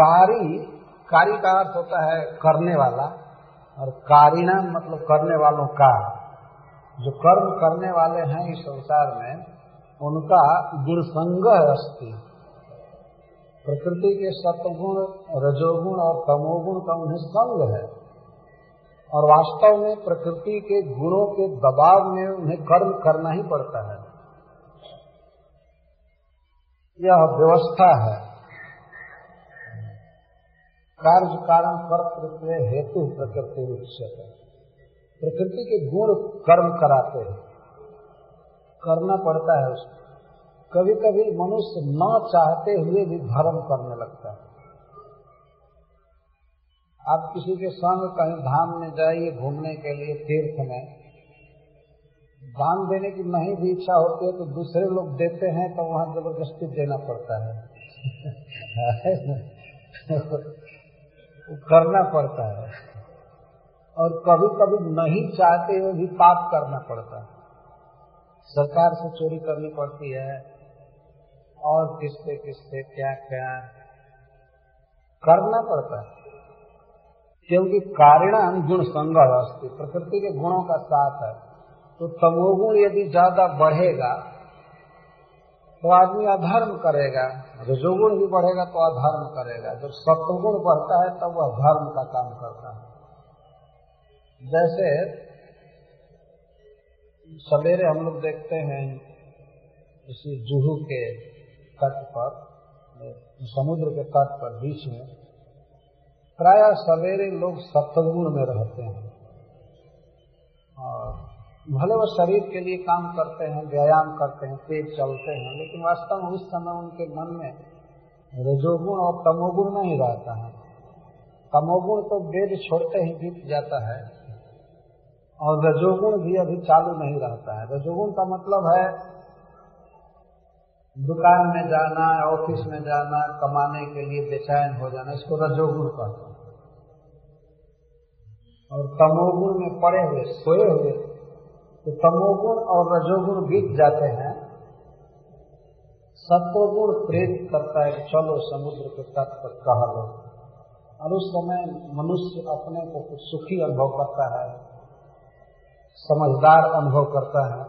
कारी का अर्थ होता है करने वाला, और कारिणा मतलब करने वालों का। जो कर्म करने वाले हैं इस संसार में उनका दुर्संगह अस्ति, प्रकृति के सत्वगुण रजोगुण और तमोगुण का उन्हें संग है, और वास्तव में प्रकृति के गुणों के दबाव में उन्हें कर्म करना ही पड़ता है। यह व्यवस्था है। कार्य कारण कर्तृत्व हेतु प्रकृति उच्यते, प्रकृति के गुण कर्म कराते हैं, करना पड़ता है उसको। कभी कभी मनुष्य न चाहते हुए भी धर्म करने लगता है। आप किसी के संग कहीं धाम में जाइए घूमने के लिए, तीर्थ में दान देने की नहीं भी इच्छा होती है तो दूसरे लोग देते हैं तो वहाँ जबरदस्ती देना पड़ता है करना पड़ता है। और कभी कभी नहीं चाहते हुए भी पाप करना पड़ता है। सरकार से चोरी करनी पड़ती है, और किससे किससे क्या क्या करना पड़ता है, क्योंकि कारिणाम गुण संगह अस्ति, प्रकृति के गुणों का साथ है। तो तमोगुण यदि ज्यादा बढ़ेगा तो आदमी अधर्म करेगा, रजोगुण भी बढ़ेगा तो अधर्म करेगा। जब सत्वगुण बढ़ता है तब वह धर्म का काम करता है। जैसे सवेरे हम लोग देखते हैं इसी जुहू के तट पर, समुद्र के तट पर बीच में प्रायः सवेरे लोग सत्वगुण में रहते हैं, और भले वो शरीर के लिए काम करते हैं, व्यायाम करते हैं, तेज चलते हैं, लेकिन वास्तव में उस समय उनके मन में रजोगुण और तमोगुण नहीं रहता है। तमोगुण तो बेड छोड़ते ही बीत जाता है, और रजोगुण भी अभी चालू नहीं रहता है। रजोगुण का मतलब है दुकान में जाना, ऑफिस में जाना, कमाने के लिए बेचैन हो जाना, इसको रजोगुण कहते हैं। और तमोगुण में पड़े हुए सोए हुए तो तमोगुण और रजोगुण बीत जाते हैं, सत्वगुण प्रेरित करता है चलो समुद्र के तट पर टहलो, और उस समय मनुष्य अपने को कुछ सुखी अनुभव करता है, समझदार अनुभव करता है।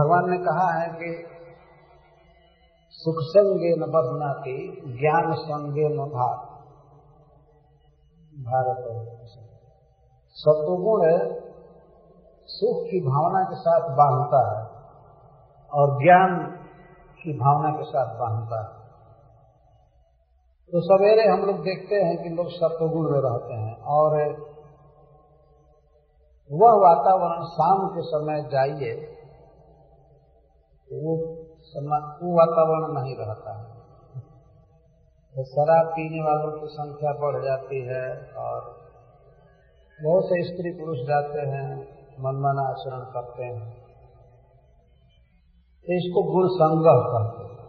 भगवान ने कहा है कि सुख संगे न बदनाती ज्ञान संगे न भारत। सत्वगुण सुख की भावना के साथ बांधता है और ज्ञान की भावना के साथ बांधता है। तो सवेरे हम लोग देखते हैं कि लोग सत्वगुण में रहते हैं, और वह वातावरण शाम के समय जाइए तो वो वातावरण नहीं रहता है। तो शराब पीने वालों की संख्या बढ़ जाती है, और बहुत से स्त्री पुरुष जाते हैं मनमाना आचरण करते हैं, तो इसको गुण संगह कहते हैं।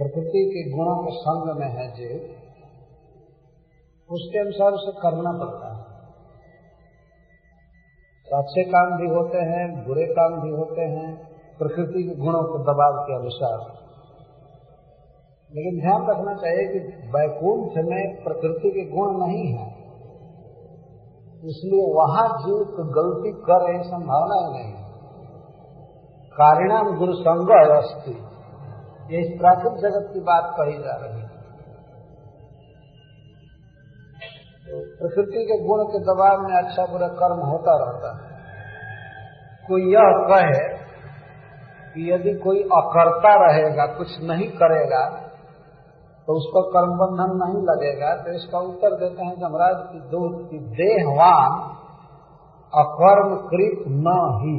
प्रकृति के गुणों के संग में है जीव, उसके अनुसार उसे करना पड़ता है। तो अच्छे काम भी होते हैं, बुरे काम भी होते हैं, प्रकृति के गुणों के दबाव के अनुसार। लेकिन ध्यान रखना चाहिए कि वैकुंठ में प्रकृति के गुण नहीं है, इसलिए वहां जीव गलती कर रही संभावना ही नहीं है। कारिणाम गुण संगह अस्ति, ये इस प्राकृतिक जगत की बात कही जा रही है। तो प्रकृति के गुण के दबाव में अच्छा बुरा कर्म होता रहता है। कोई यह कहे कि यदि कोई अकर्ता रहेगा, कुछ नहीं करेगा, तो उसको कर्म बंधन नहीं लगेगा, तो इसका उत्तर देते हैं जमराज की दूत की देहवान अकर्म कृत न ही।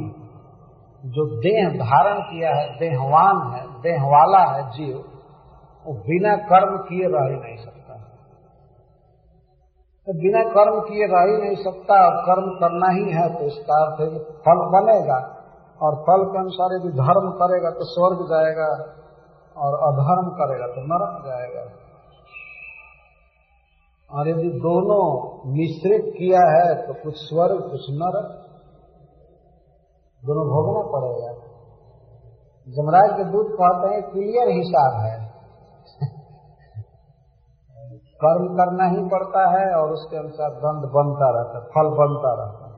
जो देह धारण किया है, देहवान है, देह वाला है जीव, वो बिना कर्म किए रह ही नहीं सकता। तो बिना कर्म किए रह ही नहीं सकता, और कर्म करना ही है, तो इसका अर्थ है कि फल बनेगा, और फल के अनुसार यदि धर्म करेगा तो स्वर्ग जाएगा, और अधर्म करेगा तो नरक जाएगा। और यदि दोनों मिश्रित किया है तो कुछ स्वर्ग कुछ नरक दोनों भोगना पड़ेगा। जमराज के दूत कहते हैं क्लियर हिसाब है कर्म करना ही पड़ता है और उसके अनुसार द्वंद बनता रहता है, फल बनता रहता है।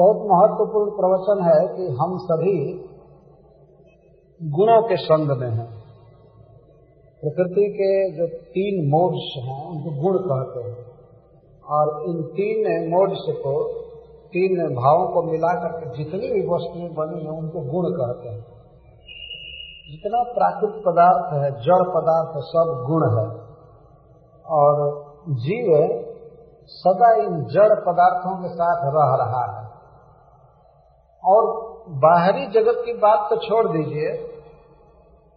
बहुत महत्वपूर्ण प्रवचन है कि हम सभी गुणों के संग में हैं। प्रकृति के जो तीन मोड्स हैं उनको गुण कहते हैं, और इन तीन मोड्स को, तीन भावों को मिलाकर के जितनी भी वस्तुएं बनी हैं उनको गुण कहते हैं। जितना प्राकृतिक पदार्थ है, जड़ पदार्थ, सब गुण है, और जीव सदा इन जड़ पदार्थों के साथ रह रहा है। और बाहरी जगत की बात तो छोड़ दीजिए,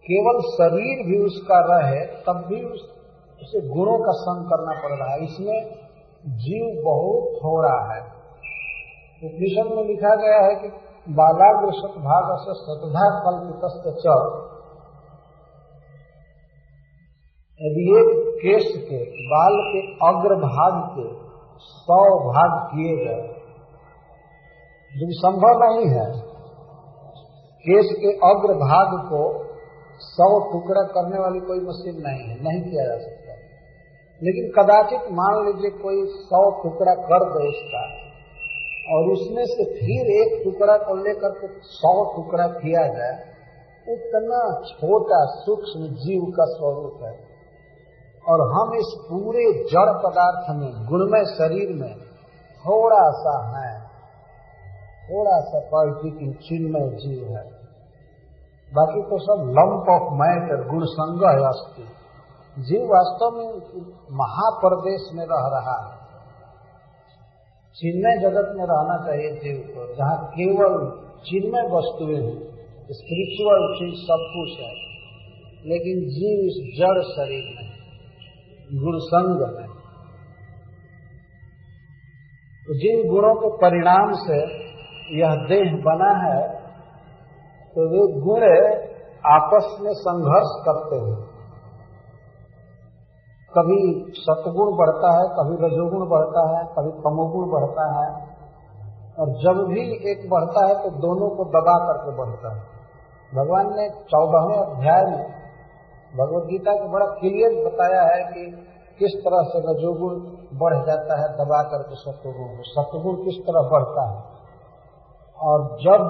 केवल शरीर भी उसका रहे तब भी उसे गुणों का संग करना पड़ रहा है। इसमें जीव बहुत थोड़ा है। उपनिषद में लिखा गया है कि बालाग्र शतभाग से शतधा कल्पितस्य च, यदि एक केश के, बाल के अग्रभाग के 100 भाग किए गए, जो संभव नहीं है। केश के अग्रभाग को 100 टुकड़ा करने वाली कोई मशीन नहीं है, नहीं किया जा सकता। लेकिन कदाचित मान लीजिए कोई 100 टुकड़ा कर दे उसका, और उसमें से फिर एक टुकड़ा को लेकर के 100 टुकड़ा किया जाए, उतना छोटा सूक्ष्म जीव का स्वरूप है। और हम इस पूरे जड़ पदार्थ में, गुणमय शरीर में थोड़ा सा है, थोड़ा सा पार्टी चिन्मय जीव है। बाकी तो सब लंप ऑफ मैटर, गुण संग है। वास्तव जीव वास्तव में महाप्रदेश में रह रहा है। चिन्मय जगत में रहना चाहिए जीव को, जहाँ केवल चिन्मय वस्तुएं हैं, स्पिरिचुअल चीज सब कुछ है। लेकिन जीव इस जड़ शरीर में, गुण संग में, जिन गुणों के परिणाम से यह देह बना है, तो वे गुण आपस में संघर्ष करते हैं। कभी सत्गुण बढ़ता है, कभी रजोगुण बढ़ता है, कभी तमोगुण बढ़ता है, और जब भी एक बढ़ता है तो दोनों को दबा करके बढ़ता है। भगवान ने 14वें अध्याय में भगवद गीता को बड़ा क्लियर बताया है कि किस तरह से रजोगुण बढ़ जाता है दबा करके सत्गुण को, सत्गुण किस तरह बढ़ता है। और जब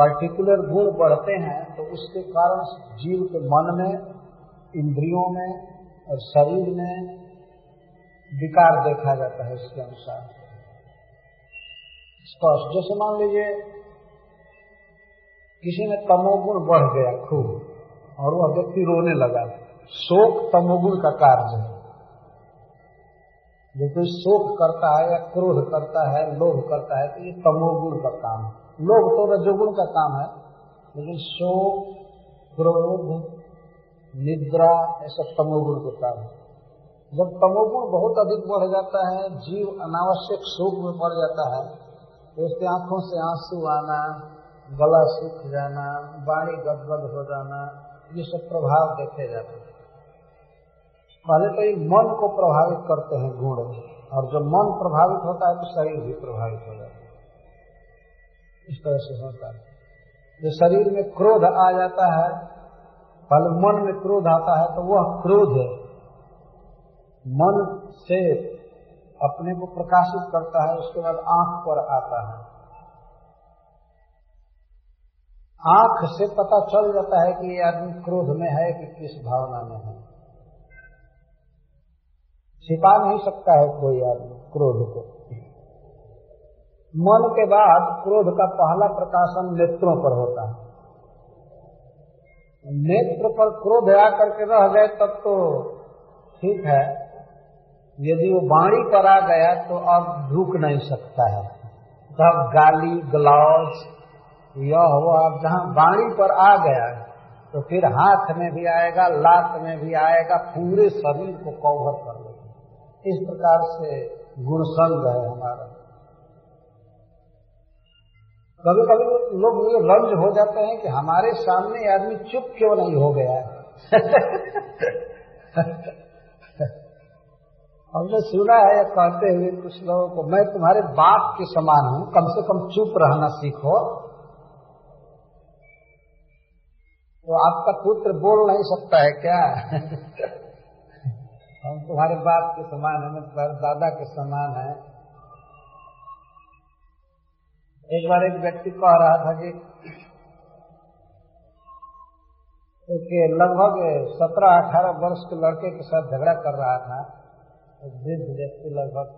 पर्टिकुलर गुण बढ़ते हैं तो उसके कारण जीव के मन में, इंद्रियों में और शरीर में विकार देखा जाता है। इसके अनुसार स्पष्ट, जैसे मान लीजिए किसी में तमोगुण बढ़ गया खूब, और वह व्यक्ति रोने लगा। शोक तमोगुण का कार्य है। जब कोई शोक करता है या क्रोध करता है, लोभ करता है, तो ये तमोगुण का काम है। लोभ तो रजोगुण का काम है, लेकिन शोक, क्रोध, निद्रा, ये सब तमोगुण का काम है। जब तमोगुण बहुत अधिक बढ़ जाता है, जीव अनावश्यक शोक में पड़ जाता है, तो उसकी आंखों से आंसू आना, गला सूख जाना, वाणी गदगद हो जाना, ये सब प्रभाव देखे जाते हैं। पहले तो ये मन को प्रभावित करते हैं गुण, और जब मन प्रभावित होता है तो शरीर भी प्रभावित हो जाता है। इस तरह से होता है, जो शरीर में क्रोध आ जाता है, पहले मन में क्रोध आता है, तो वह क्रोध है, मन से अपने को प्रकाशित करता है, उसके बाद आंख पर आता है। आंख से पता चल जाता है कि ये आदमी क्रोध में है कि किस भावना में है। छिपा नहीं सकता है कोई आदमी क्रोध को। मन के बाद क्रोध का पहला प्रकाशन नेत्रों पर होता है। नेत्र पर क्रोध आ करके रह गए तब तो ठीक है, यदि वो वाणी पर आ गया तो अब रुक नहीं सकता है। तब गाली गलौज यह वो, अब जहाँ वाणी पर आ गया तो फिर हाथ में भी आएगा, लात में भी आएगा, पूरे शरीर को कवर कर लेगा। इस प्रकार से गुणसंग है हमारा। कभी कभी लोग ये रंज हो जाते हैं कि हमारे सामने आदमी चुप क्यों नहीं हो गया। हमने सुना है कहते हुए कुछ लोगों को, मैं तुम्हारे बाप के समान हूं, कम से कम चुप रहना सीखो। तो आपका पुत्र बोल नहीं सकता है क्या? हम तुम्हारे बाप के समान है, तुम्हारे दादा के समान है। एक बार एक व्यक्ति कह रहा था कि लगभग 17-18 वर्ष के लड़के के साथ झगड़ा कर रहा था। वृद्ध व्यक्ति लगभग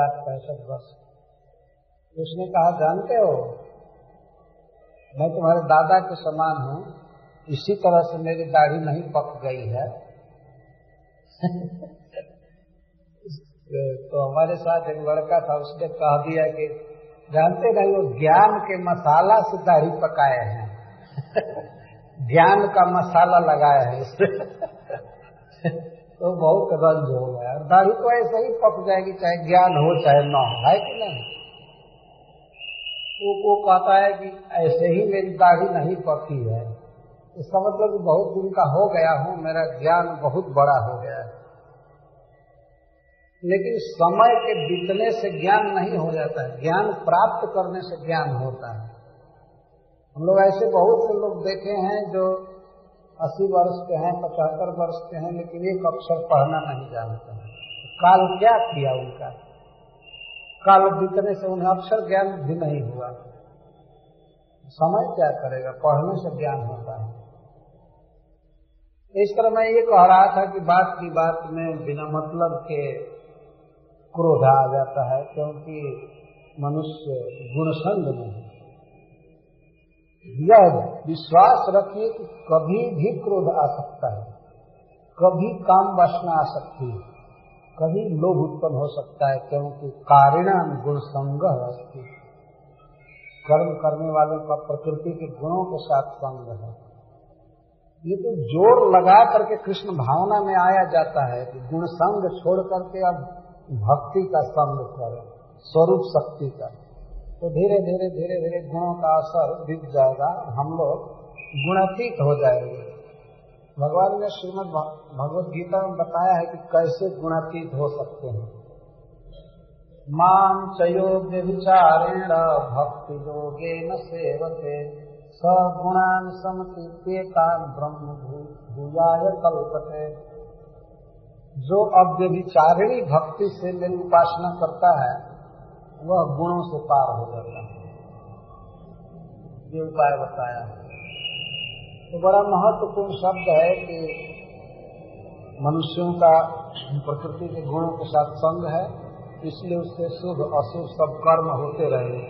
60-65 वर्ष। उसने कहा, जानते हो मैं तुम्हारे दादा के समान हूँ, इसी तरह से मेरी दाढ़ी नहीं पक गई है। तो हमारे साथ एक लड़का था, उसने कह दिया कि जानते नहीं वो ज्ञान के मसाला से दाढ़ी पकाए हैं। ज्ञान का मसाला लगाया है इसमें। तो बहुत रंज हो गया। और दाढ़ी तो ऐसे ही पक जाएगी, चाहे ज्ञान हो चाहे ना हो, है कि नहीं? वो कहता है कि ऐसे ही मेरी दाढ़ी नहीं पकी है, इसका मतलब बहुत दिन का हो गया हूँ, मेरा ज्ञान बहुत बड़ा हो गया है। लेकिन समय के बीतने से ज्ञान नहीं हो जाता है, ज्ञान प्राप्त करने से ज्ञान होता है। हम लोग ऐसे बहुत से लोग देखे हैं जो 80 वर्ष के हैं, 75 वर्ष के हैं, लेकिन एक अक्षर पढ़ना नहीं जानते हैं। काल क्या किया उनका? काल बीतने से उन्हें अक्षर ज्ञान भी नहीं हुआ। समय क्या करेगा? पढ़ने से ज्ञान होता है। इस तरह मैं ये कह रहा था कि बात की बात में बिना मतलब के क्रोध आ जाता है, क्योंकि मनुष्य गुणसंग में है। यह विश्वास रखिए कि कभी भी क्रोध आ सकता है, कभी काम वासना आ सकती है, कभी लोभ उत्पन्न हो सकता है, क्योंकि कारिणाम गुणसंगः अस्ति। कर्म करने वालों का प्रकृति के गुणों के साथ संग है। ये तो जोर लगा करके कृष्ण भावना में आया जाता है कि गुणसंग छोड़ करके अब भक्ति का संग करें, स्वरूप शक्ति का। तो धीरे धीरे धीरे धीरे गुणों का असर दिख जाएगा, हम लोग गुणातीत हो जाएंगे। भगवान ने श्रीमद् भगवद गीता में बताया है कि कैसे गुणातीत हो सकते हैं। मां चयो व्यभिचारेण भक्ति योगेन सेवते सगुणान् समतीत्येतान् ब्रह्म भूयाय कल्पते। जो अव्यभिचारिणी भक्ति से मेरी उपासना करता है वह गुणों से पार हो जाता है। ये उपाय बताया तो बड़ा महत्वपूर्ण शब्द है कि मनुष्यों का प्रकृति के गुणों के साथ संग है, इसलिए उससे शुभ अशुभ सब कर्म होते रहेंगे।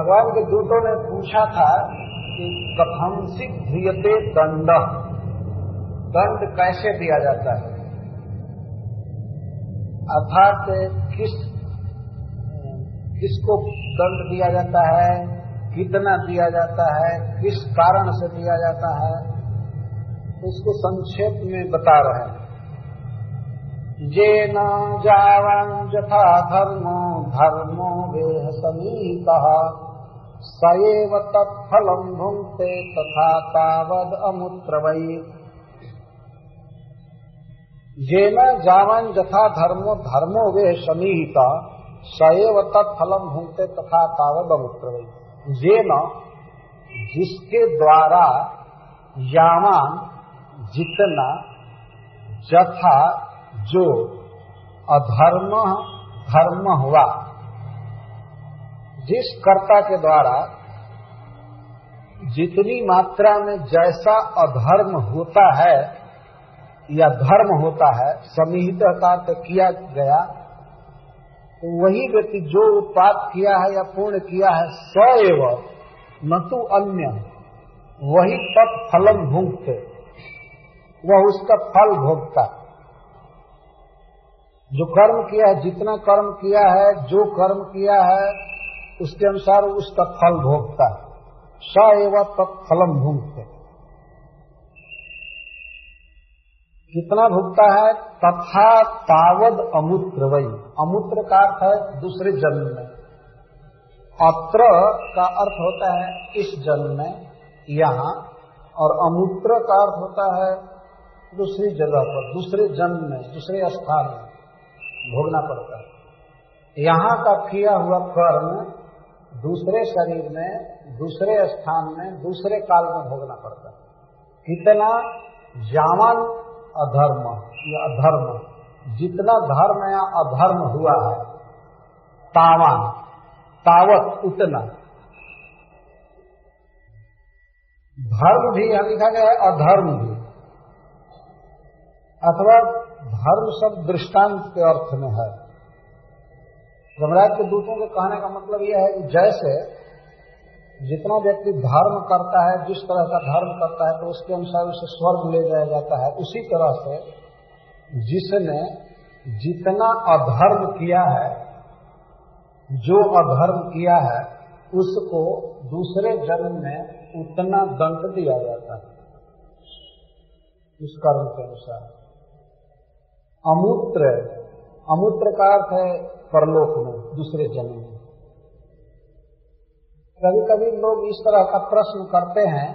भगवान के दूतों ने पूछा था कि कथंसि ध्रियते दंड, दंड कैसे दिया जाता है, अर्थात किसको दंड दिया जाता है, कितना दिया जाता है, किस कारण से दिया जाता है, उसको संक्षेप में बता रहे हैं। येन जावां यथा धर्मो धर्मो वेह समीतः स एव तत्फलं भुङ्क्ते तथा तावद् अमुत्र वै। येन जावान यथा धर्मो धर्मो वे समीहिता सएव तत्फलम भुंक्ते तथा तावद अमुत्र वै। येन जिसके द्वारा, यावान जितना, यथा जो, अधर्म धर्म हुआ, जिस कर्ता के द्वारा जितनी मात्रा में जैसा अधर्म होता है या धर्म होता है, समीहित कार्य किया गया, तो वही व्यक्ति जो उत्पाद किया है या पूर्ण किया है, स एव न तु अन्य, वही तत्फलम भुंक्ते, वह उसका फल भोगता। जो कर्म किया है, जितना कर्म किया है, जो कर्म किया है, उसके अनुसार उसका फल भोगता। स एव तत्फलम भुंक्ते, कितना भुगता है, तथा तावद अमुत्र वै। अमुत्र का अर्थ है दूसरे जन्म में, अत्र का अर्थ होता है इस जन्म में यहाँ, और अमुत्र का अर्थ होता है दूसरी जगह पर, दूसरे जन्म में, दूसरे स्थान में भोगना पड़ता है। यहाँ का किया हुआ कर्म दूसरे शरीर में, दूसरे स्थान में, दूसरे काल में भोगना पड़ता है। कितना जामन अधर्म या अधर्म, जितना धर्म या अधर्म हुआ है, तावान तावत उतना धर्म भी यहाँ लिखा गया है, अधर्म भी, अथवा धर्म सब दृष्टांत के अर्थ में है। यमराज के दूतों के कहने का मतलब यह है कि जैसे जितना व्यक्ति धर्म करता है, जिस तरह का धर्म करता है, तो उसके अनुसार उसे स्वर्ग ले जाया जाता है। उसी तरह से जिसने जितना अधर्म किया है, जो अधर्म किया है, उसको दूसरे जन्म में उतना दंड दिया जाता है इस कर्म के अनुसार। अमूत्र, अमूत्र का अर्थ है परलोक में, दूसरे जन्म में। कभी कभी लोग इस तरह का प्रश्न करते हैं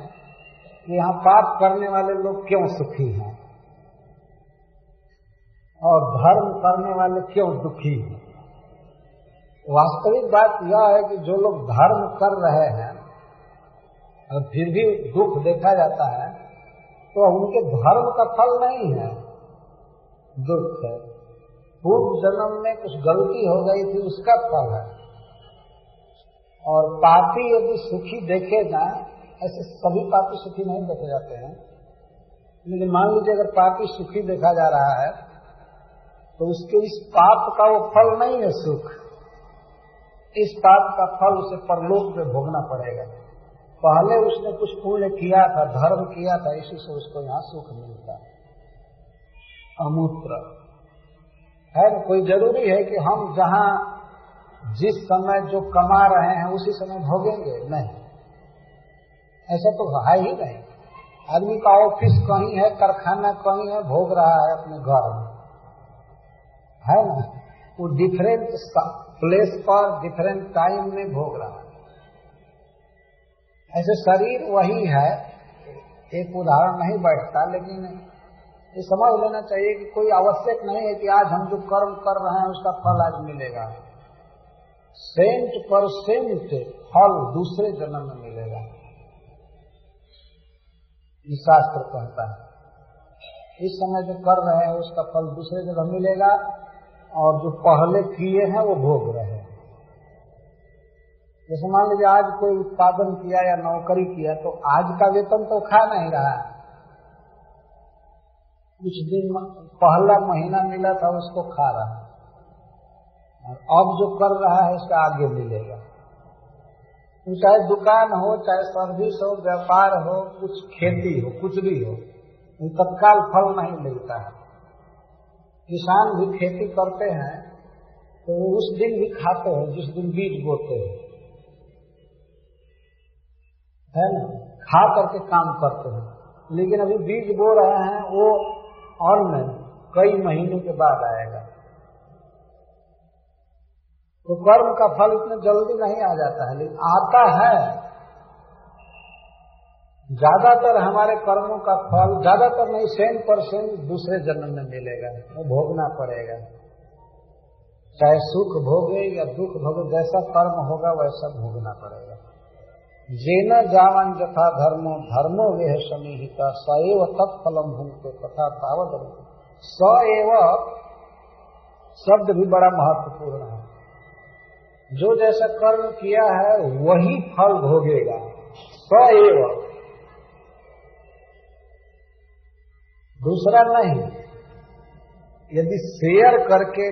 कि यहाँ पाप करने वाले लोग क्यों सुखी हैं और धर्म करने वाले क्यों दुखी हैं। वास्तविक बात यह है कि जो लोग धर्म कर रहे हैं और फिर भी दुख देखा जाता है, तो उनके धर्म का फल नहीं है, दुख है। पूर्व जन्म में कुछ गलती हो गई थी, उसका फल है। और पापी यदि सुखी देखे जाए, ऐसे सभी पापी सुखी नहीं देखे जाते हैं, लेकिन मान लीजिए अगर पापी सुखी देखा जा रहा है, तो उसके इस पाप का वो फल नहीं है सुख। इस पाप का फल उसे परलोक में भोगना पड़ेगा। पहले उसने कुछ पुण्य किया था, धर्म किया था, इसी से उसको यहाँ सुख मिलता है। अमूत्र है कोई जरूरी है कि हम जहाँ जिस समय जो कमा रहे हैं उसी समय भोगेंगे? नहीं, ऐसा तो है ही नहीं। आदमी का ऑफिस कहीं है, कारखाना कहीं है, भोग रहा है अपने घर में, है ना। वो डिफरेंट प्लेस पर डिफरेंट टाइम में भोग रहा है। ऐसे शरीर वही है, एक उदाहरण नहीं बैठता, लेकिन ये समझ लेना चाहिए कि कोई आवश्यक नहीं है कि आज हम जो कर्म कर रहे हैं उसका फल आज मिलेगा। 100% फल दूसरे जन्म में मिलेगा, ये शास्त्र कहता है। इस समय जो कर रहे हैं उसका फल दूसरे जन्म मिलेगा, और जो पहले किए हैं वो भोग रहे हैं। जैसे मान लीजिए आज कोई उत्पादन किया या नौकरी किया, तो आज का वेतन तो खा नहीं रहा है, कुछ दिन पहला महीना मिला था उसको खा रहा, और अब जो कर रहा है उसका आगे मिलेगा। चाहे दुकान हो, चाहे सर्विस हो, व्यापार हो, कुछ खेती हो, कुछ भी हो, तत्काल फल नहीं मिलता है। किसान भी खेती करते हैं तो उस दिन भी खाते हैं जिस दिन बीज बोते हैं, है ना। खा करके काम करते हैं, लेकिन अभी बीज बो रहे हैं वो और में कई महीनों के बाद आएगा। तो कर्म का फल इतने जल्दी नहीं आ जाता है, लेकिन आता है। ज्यादातर हमारे कर्मों का फल, ज्यादातर नहीं 100% दूसरे जन्म में मिलेगा, वो भोगना पड़ेगा। चाहे सुख भोगे या दुख भोगे, जैसा कर्म होगा वैसा भोगना पड़ेगा। जेन जावन जथा धर्मो धर्मो वेह समीहिता सएव तत्फलम भुंक्ते तथा तावद। सएव शब्द भी बड़ा महत्वपूर्ण है। जो जैसा कर्म किया है वही फल भोगेगा। सएव, दूसरा नहीं। यदि शेयर करके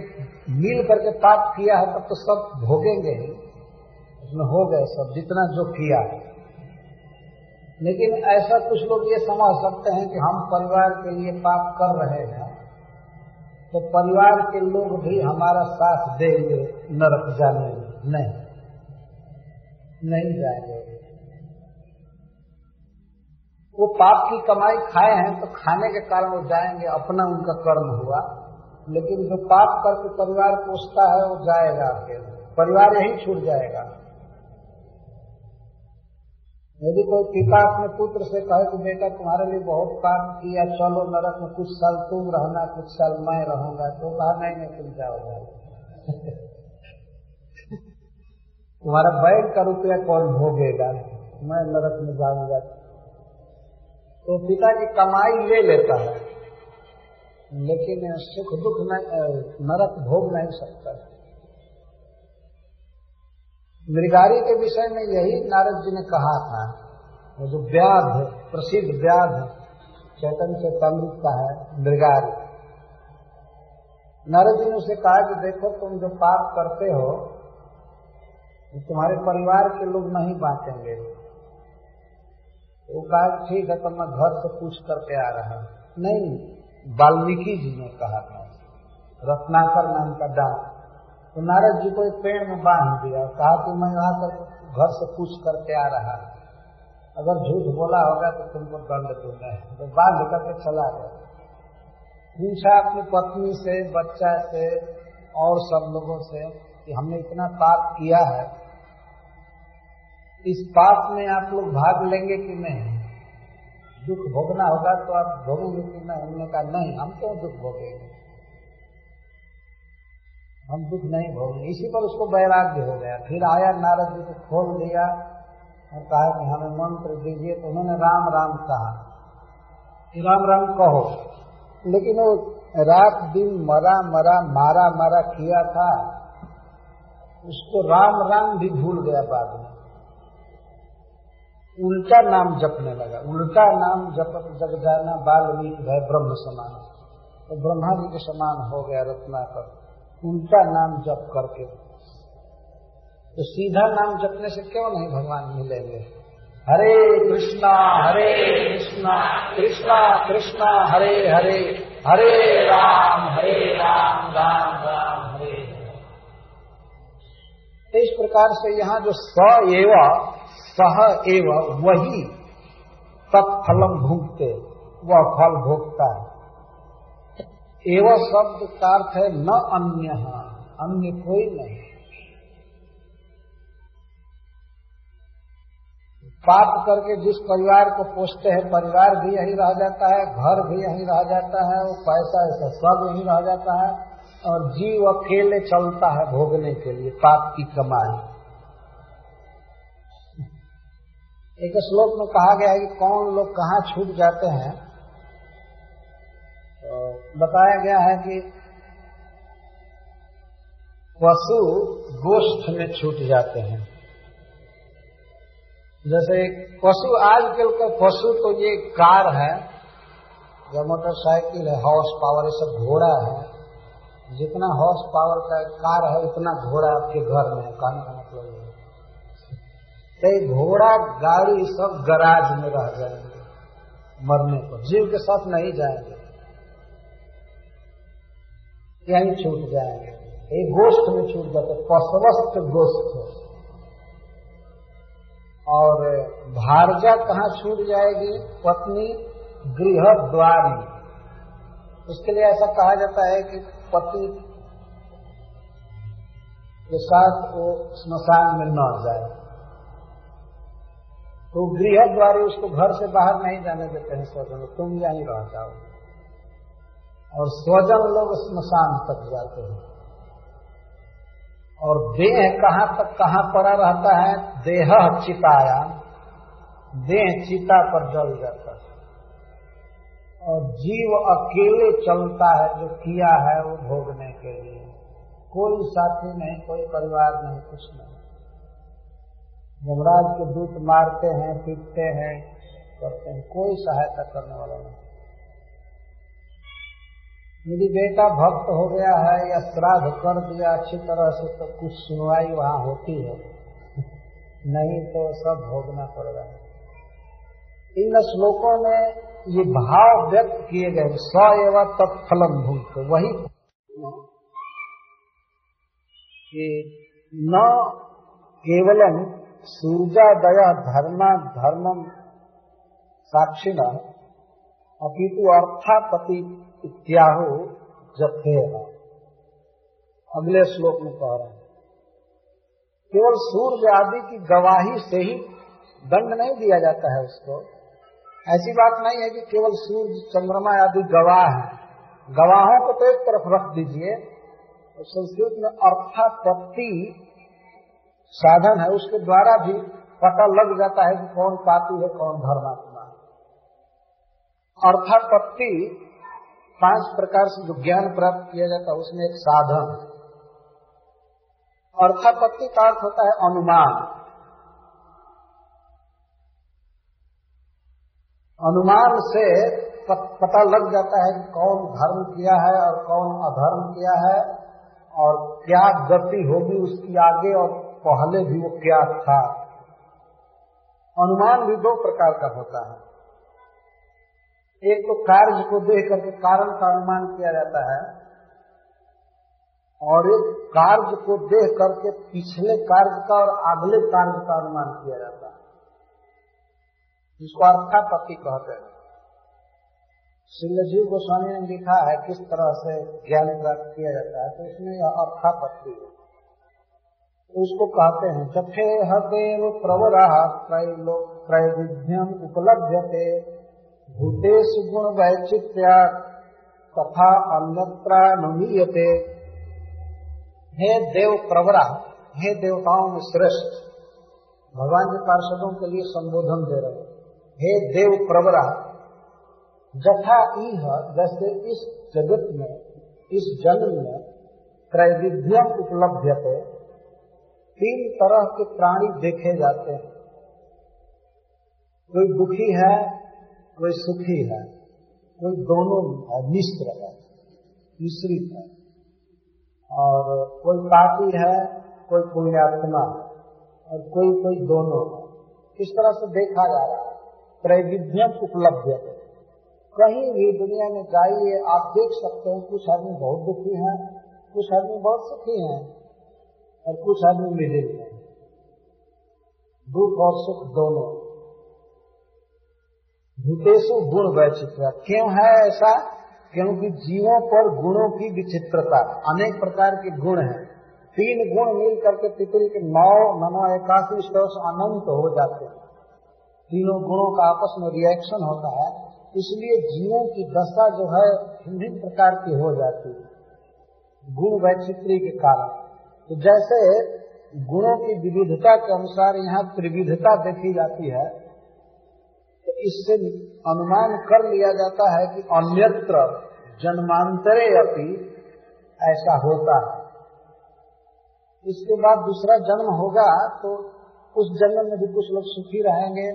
मिल करके पाप किया है तब तो सब भोगेंगे ही, हो गए सब जितना जो किया। लेकिन ऐसा कुछ लोग ये समझ सकते हैं कि हम परिवार के लिए पाप कर रहे हैं तो परिवार के लोग भी हमारा साथ देंगे नरक जाने में। नहीं, नहीं जाएंगे। वो पाप की कमाई खाए हैं तो खाने के कारण वो जाएंगे, अपना उनका कर्म हुआ। लेकिन जो पाप करके परिवार पोसता है वो जाएगा, परिवार यही छूट जाएगा। यदि कोई पिता अपने पुत्र से कहे कि बेटा तुम्हारे लिए बहुत पाप किया, चलो नरक में कुछ साल तुम रहना, कुछ साल मैं रहूंगा, तो कहा नहीं, तुम जाओ। तुम्हारा बैग का रुपया कौन भोगेगा, मैं नरक में जाऊंगा। तो पिता की कमाई ले लेता है लेकिन सुख दुख में नरक भोग नहीं सकता। मृगारी के विषय में यही नारद जी ने कहा था। वो जो व्याध, प्रसिद्ध व्याध चैतन्य चेतामृत का है मृगारी, नारद जी ने उसे कहा कि देखो तुम जो पाप करते हो तुम्हारे परिवार के लोग नहीं बांटेंगे। वो कहा ठीक है तो मैं घर से पूछ करके आ रहा हूं। नहीं, वाल्मीकि जी ने कहा था, रत्नाकर नाम का डाक। तो नारद जी को एक पेड़ में बांध दिया, कहा कि मैं यहाँ घर से पूछ करके आ रहा हूं, अगर झूठ बोला होगा तो तुमको दंड दूंगा। तो बांध करके चला गया। पूछा अपनी पत्नी से, बच्चा से और सब लोगों से कि हमने इतना पाप किया है, इस पाप में आप लोग भाग लेंगे कि नहीं, दुख भोगना होगा तो आप भोगोगे कि नहीं। हमने कहा नहीं, हम क्यों दुख भोगेंगे, हम दुख नहीं भोगेंगे। इसी पर उसको वैराग्य हो गया। फिर आया नारद जी को खोल दिया और कहा कि हमें मंत्र दीजिए। तो उन्होंने राम राम कहा, राम राम कहो। लेकिन वो रात दिन मारा मारा किया था, उसको राम राम भी भूल गया। बाद में उल्टा नाम जपने लगा। उल्टा नाम जपत जग जाना वाल्मीकि भय ब्रह्म समान। तो ब्रह्मा जी के समान हो गया रत्नाकर, उल्टा नाम जप करके। तो सीधा नाम जपने से क्यों नहीं भगवान मिलेंगे। हरे कृष्णा हरे कृष्णा कृष्णा कृष्णा हरे हरे, हरे राम राम राम हरे हरे। इस प्रकार से यहाँ जो स एवा सह एव वही तत्फलम भुगते, वह फल भोगता है। एव शब्द का अर्थ है न अन्य, अन्य कोई नहीं। पाप करके जिस परिवार को पोसते हैं, परिवार भी यही रह जाता है, घर भी यही रह जाता है, वो पैसा ऐसा सब यही रह जाता है, और जीव अकेले चलता है भोगने के लिए पाप की कमाई। एक श्लोक में कहा गया है कि कौन लोग कहाँ छूट जाते हैं, तो बताया गया है कि पशु गोश्त में छूट जाते हैं। जैसे पशु, आजकल का पशु तो ये कार है या मोटरसाइकिल है, हॉर्स पावर, ये सब घोड़ा है। जितना हॉर्स पावर का कार है उतना घोड़ा आपके घर में है, कहने का मतलब है। घोड़ा गाड़ी सब गराज में रह जाएंगे मरने को, जीव के साथ नहीं जाएंगे, यहीं छूट जाएंगे। ये गोश्त में छूट जाते, पशवस्त गोश्त। और भारजा कहाँ छूट जाएगी, पत्नी गृह द्वारी। उसके लिए ऐसा कहा जाता है कि पति के साथ वो स्मशान में न जाए, तो गृह द्वारे उसको घर से बाहर नहीं जाने देते हैं स्वजन, तुम यहीं रह जाओ। और स्वजन लोग स्मशान तक जाते हैं। और देह कहाँ तक कहाँ पड़ा रहता है, देह चिताया, देह चिता पर जल जाता है। और जीव अकेले चलता है, जो किया है वो भोगने के लिए, कोई साथी नहीं, कोई परिवार नहीं, कुछ नहीं। यमराज के दूत मारते हैं, पीटते हैं, करते हैं, कोई सहायता करने वाला नहीं। यदि बेटा भक्त हो गया है या श्राद्ध कर दिया अच्छी तरह से तो कुछ सुनवाई वहाँ होती है, नहीं तो सब भोगना पड़ रहा है। इन श्लोकों में ये भाव व्यक्त किए गए, स एव तत्फलम भुंक्ते, वही कि न केवलम सूर्योदय धर्मा धर्मम साक्षिण अपितु अर्थापति इत्याहो जथे। अगले श्लोक में कह रहे हैं केवल सूर्य आदि की गवाही से ही दंड नहीं दिया जाता है उसको। ऐसी बात नहीं है कि केवल सूर्य चंद्रमा आदि गवाह है, गवाहों को तो एक तरफ रख दीजिए। संस्कृत में अर्थापति साधन है, उसके द्वारा भी पता लग जाता है कि कौन पापी है कौन धर्मात्मा है। अर्थापत्ति पांच प्रकार से जो ज्ञान प्राप्त किया जाता है उसमें एक साधन है। अर्थापत्ति का अर्थ होता है अनुमान। अनुमान से पता लग जाता है कि कौन धर्म किया है और कौन अधर्म किया है और क्या गति होगी उसकी आगे और पहले भी वो क्या था। अनुमान भी दो प्रकार का होता है, एक तो कार्य को देख करके कारण का अनुमान किया जाता है और एक कार्य को देख करके पिछले कार्य का और अगले कार्य का अनुमान किया जाता है, जिसको अर्थापत्ति कहते हैं। श्रीजीव गोस्वामी ने लिखा है किस तरह से ज्ञान प्राप्त किया जाता है, तो इसमें यह अर्थापत्ति है, उसको कहते हैं जथे हतेव प्रवरः त्रैविध्यम उपलभ्यते भूतेषु गुण वैचित्र्यात् तथा अन्यत्र अनुमीयते। हे देव प्रवरः, हे देवताओं में श्रेष्ठ, भगवान के पार्षदों के लिए संबोधन दे रहे हैं। हे देव प्रवरः, जथा इह जैसे इस जगत में इस जन्म में त्रैविध्यम उपलभ्यते, तीन तरह के प्राणी देखे जाते हैं, कोई दुखी है कोई सुखी है कोई दोनों है, मिश्र है मिश्रित है, और कोई पापी है कोई पुण्यात्मा है और कोई कोई दोनों है। इस तरह से देखा जा रहा है त्रैविध्यम उपलभ्यते। कहीं भी दुनिया में जाइए आप देख सकते हैं कुछ आदमी बहुत दुखी हैं, कुछ आदमी बहुत सुखी हैं और कुछ आदमी मिडिल में, दुख और सुख दोनों। भूतेषु गुण वैचित्र, क्यों है ऐसा? क्योंकि जीवों पर गुणों की विचित्रता, अनेक प्रकार के गुण हैं, तीन गुण मिल करके पृथ्वी के 981 कोष अनंत हो जाते हैं। तीनों गुणों का आपस में रिएक्शन होता है, इसलिए जीवों की दशा जो है विभिन्न प्रकार की हो जाती है गुण वैचित्री के कारण। तो जैसे गुणों की विविधता के अनुसार यहाँ त्रिविधता देखी जाती है, तो इससे अनुमान कर लिया जाता है कि अन्यत्र जन्मांतरे अपि ऐसा होता है। इसके बाद दूसरा जन्म होगा तो उस जन्म में भी कुछ लोग सुखी रहेंगे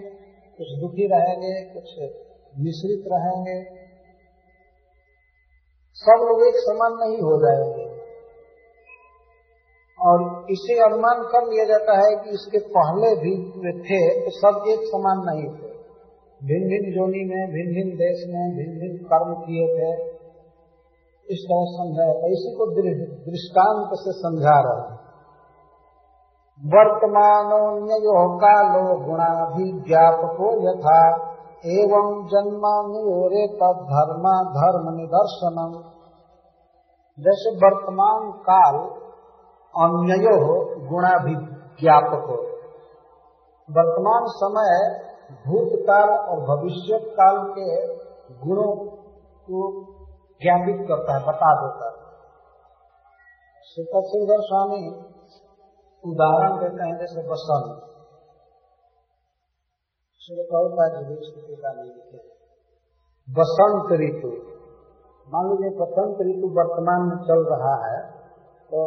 कुछ दुखी रहेंगे कुछ मिश्रित रहेंगे, सब लोग एक समान नहीं हो जाएंगे। और इसे अनुमान कर लिया जाता है कि इसके पहले भी थे तो सब एक समान नहीं थे, भिन्न भिन्न जोनी में भिन्न भिन्न देश में भिन्न भिन्न कर्म किए थे। इस तरह समझाया, इसी को दृष्टांत से समझा रहा है। वर्तमानोन्यो कालो गुणाभिज्ञापको यथा एवं जन्मान्योरे तद धर्मा धर्म निदर्शनम। जैसे वर्तमान काल अन्यो गुणाभिज्ञापक हो, वर्तमान समय भूतकाल और भविष्य काल के गुणों को ज्ञापित करता है, बता देता है। श्री तत्सिंहधर स्वामी उदाहरण देते हैं जैसे बसंत, बसंत ऋतु मान लीजिए, बसंत ऋतु वर्तमान में चल रहा है तो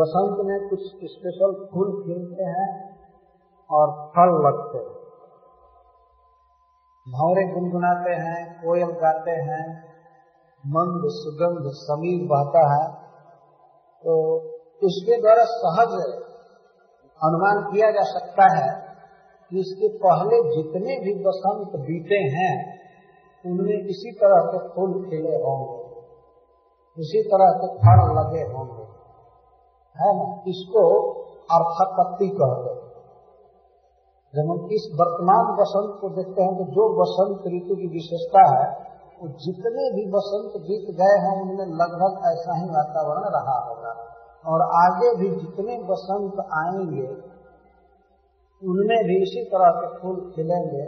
बसंत में कुछ स्पेशल फूल खिलते हैं और फल लगते हैं, भौरे गुनगुनाते हैं, कोयल गाते हैं, मंद सुगंध समीर बहता है। तो इसके द्वारा सहज अनुमान किया जा सकता है इसके पहले जितने भी बसंत बीते हैं उनमें इसी तरह के फूल खिले होंगे, इसी तरह के फल लगे होंगे, है ना। इसको अर्थापत्ति कहते हैं। जब हम इस वर्तमान बसंत को देखते हैं तो जो बसंत ऋतु की विशेषता है वो जितने भी बसंत बीत गए हैं उनमें लगभग ऐसा ही वातावरण रहा होगा, और आगे भी जितने बसंत आएंगे उनमें भी इसी तरह के फूल खिलेंगे,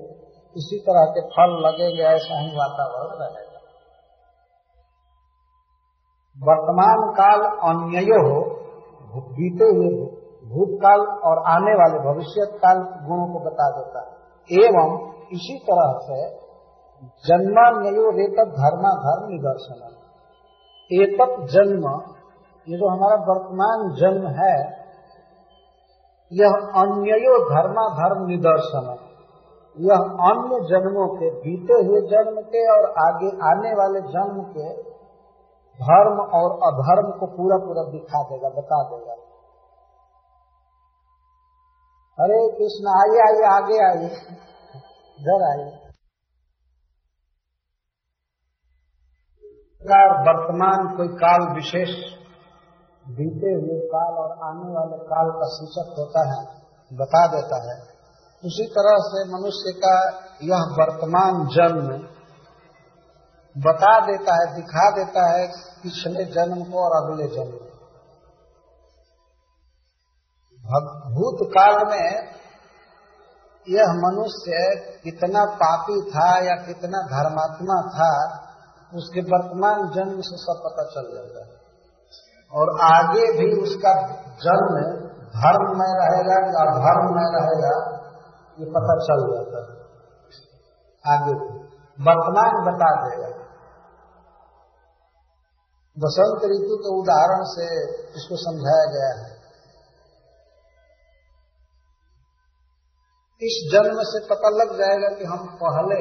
इसी तरह के फल लगेंगे, ऐसा ही वातावरण रहेगा। वर्तमान काल अन्यो हो बीते हुए भूतकाल और आने वाले भविष्य काल गुणों को बता देता है। एवं इसी तरह से जन्मान्यो रेत धर्मा धर्म निदर्शन, एतत् जन्म ये जो हमारा वर्तमान जन्म है यह अन्यो धर्मा धर्म निदर्शन, यह अन्य जन्मों के, बीते हुए जन्म के और आगे आने वाले जन्म के धर्म और अधर्म को पूरा पूरा दिखा देगा, बता देगा। अरे कृष्ण आइए आइए आगे आइए इधर आइए। वर्तमान कोई काल विशेष बीते हुए काल और आने वाले काल का सूचक होता है, बता देता है। उसी तरह से मनुष्य का यह वर्तमान जन्म बता देता है, दिखा देता है पिछले जन्म को और अगले जन्म को। भूतकाल में यह मनुष्य कितना पापी था या कितना धर्मात्मा था उसके वर्तमान जन्म से सब पता चल जाता है। और आगे भी उसका जन्म धर्म में रहेगा या धर्म में रहेगा ये पता चल जाता है, आगे वर्तमान बता देगा। बसंत ऋतु के उदाहरण से इसको समझाया गया है। इस जन्म से पता लग जाएगा कि हम पहले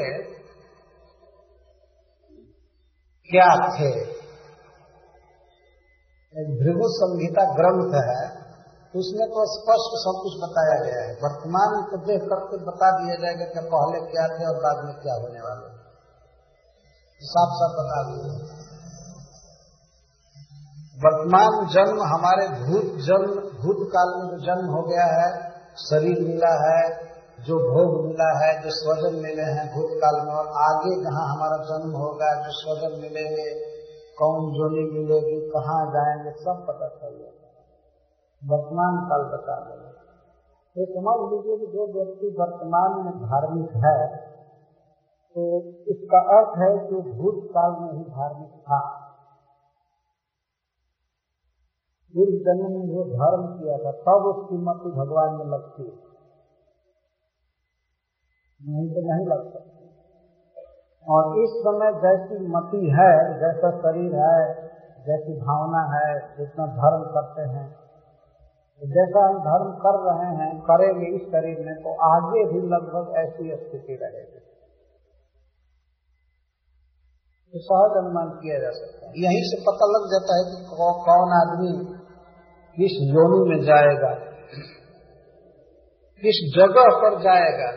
क्या थे। एक भृगु संहिता ग्रंथ है, उसमें तो स्पष्ट सब कुछ बताया गया है। वर्तमान को देख करके बता दिया जाएगा कि पहले क्या थे और बाद में क्या होने वाला है, साफ साफ बता दिया। वर्तमान जन्म हमारे भूत जन्म, भूतकाल में जो जन्म हो गया है, शरीर मिला है, जो भोग मिला है, जो स्वजन मिले हैं भूतकाल में, और आगे जहाँ हमारा जन्म होगा, जो स्वजन मिलेंगे, कौन जोनी मिलेगी, कहाँ जाएंगे, सब पता चलेगा। वर्तमान काल बता देगा। ये समझ लीजिए कि जो व्यक्ति वर्तमान में धार्मिक है तो इसका अर्थ है कि भूतकाल में ही धार्मिक था, पूर्व जन्म में जो धर्म किया था तब उसकी मति भगवान में लगती, नहीं तो नहीं लग सकती। और इस समय जैसी मति है, जैसा शरीर है, जैसी भावना है, जितना धर्म करते हैं, जैसा हम धर्म कर रहे हैं, करेंगे इस शरीर में, तो आगे भी लगभग ऐसी स्थिति रहेगी, तो सहज अनुमान किया जा सकता है। यहीं से पता लग जाता है कि कौन आदमी किस योनि में जाएगा, किस जगह पर जाएगा,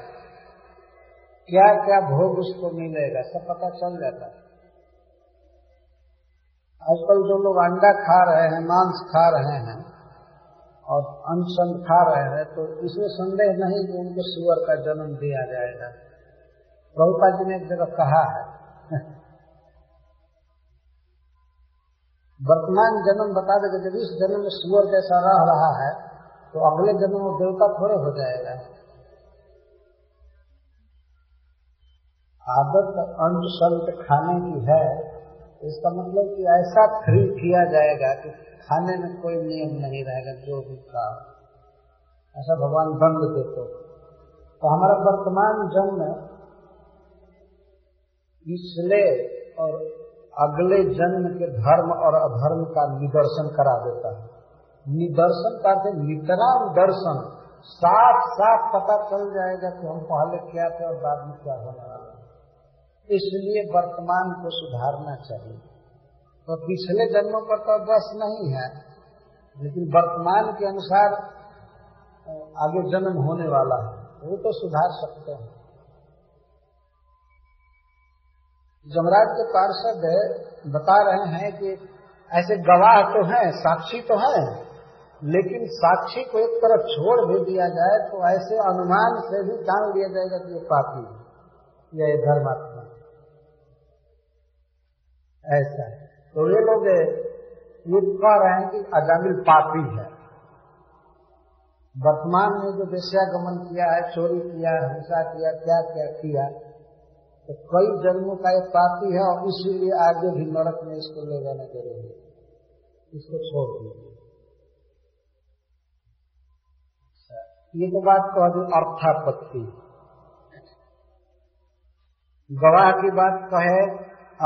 क्या क्या भोग उसको मिलेगा, सब पता चल जाता है। आजकल जो लोग अंडा खा रहे हैं, मांस खा रहे हैं और अनशन खा रहे हैं, तो इसमें संदेह नहीं कि उनको सुअर का जन्म दिया जाएगा। प्रभुपाद जी ने एक जगह कहा है वर्तमान जन्म बता देगा। जब इस जन्म में सुअर जैसा रह रहा है तो अगले जन्म में देवता थोड़े हो जाएगा। आदत अनशन खाने की है, इसका मतलब कि ऐसा फ्री किया जाएगा कि खाने में कोई नियम नहीं रहेगा, जो भी खा, ऐसा भगवान दंड देते। तो हमारा वर्तमान जन्म पिछले और अगले जन्म के धर्म और अधर्म का निदर्शन करा देता है। निदर्शन का अर्थ नितराम दर्शन, साफ साफ पता चल जाएगा कि हम पहले क्या थे और बाद में क्या होने वाला है। इसलिए वर्तमान को सुधारना चाहिए। तो पिछले जन्मों पर तो बस नहीं है, लेकिन वर्तमान के अनुसार आगे जन्म होने वाला है, वो तो सुधार सकते हैं। जमराज के पार्षद बता रहे हैं कि ऐसे गवाह तो हैं, साक्षी तो हैं, लेकिन साक्षी को एक तरफ छोड़ भी दिया जाए तो ऐसे अनुमान से भी जान लिया जाएगा कि ये पापी है या ये धर्मात्मा है। ऐसा है तो ये लोग ये कह रहे हैं कि अजामिल पापी है। वर्तमान में जो वेश्यागमन किया है, चोरी किया, हिंसा किया, क्या क्या किया, तो कई जन्मों का ये पापी है और इसीलिए आगे भी नरक में इसको ले जाना जरूरी है। इसको छोड़ दीजिए। ये तो बात कह दी अर्थापत्ति, गवाह की बात कहे,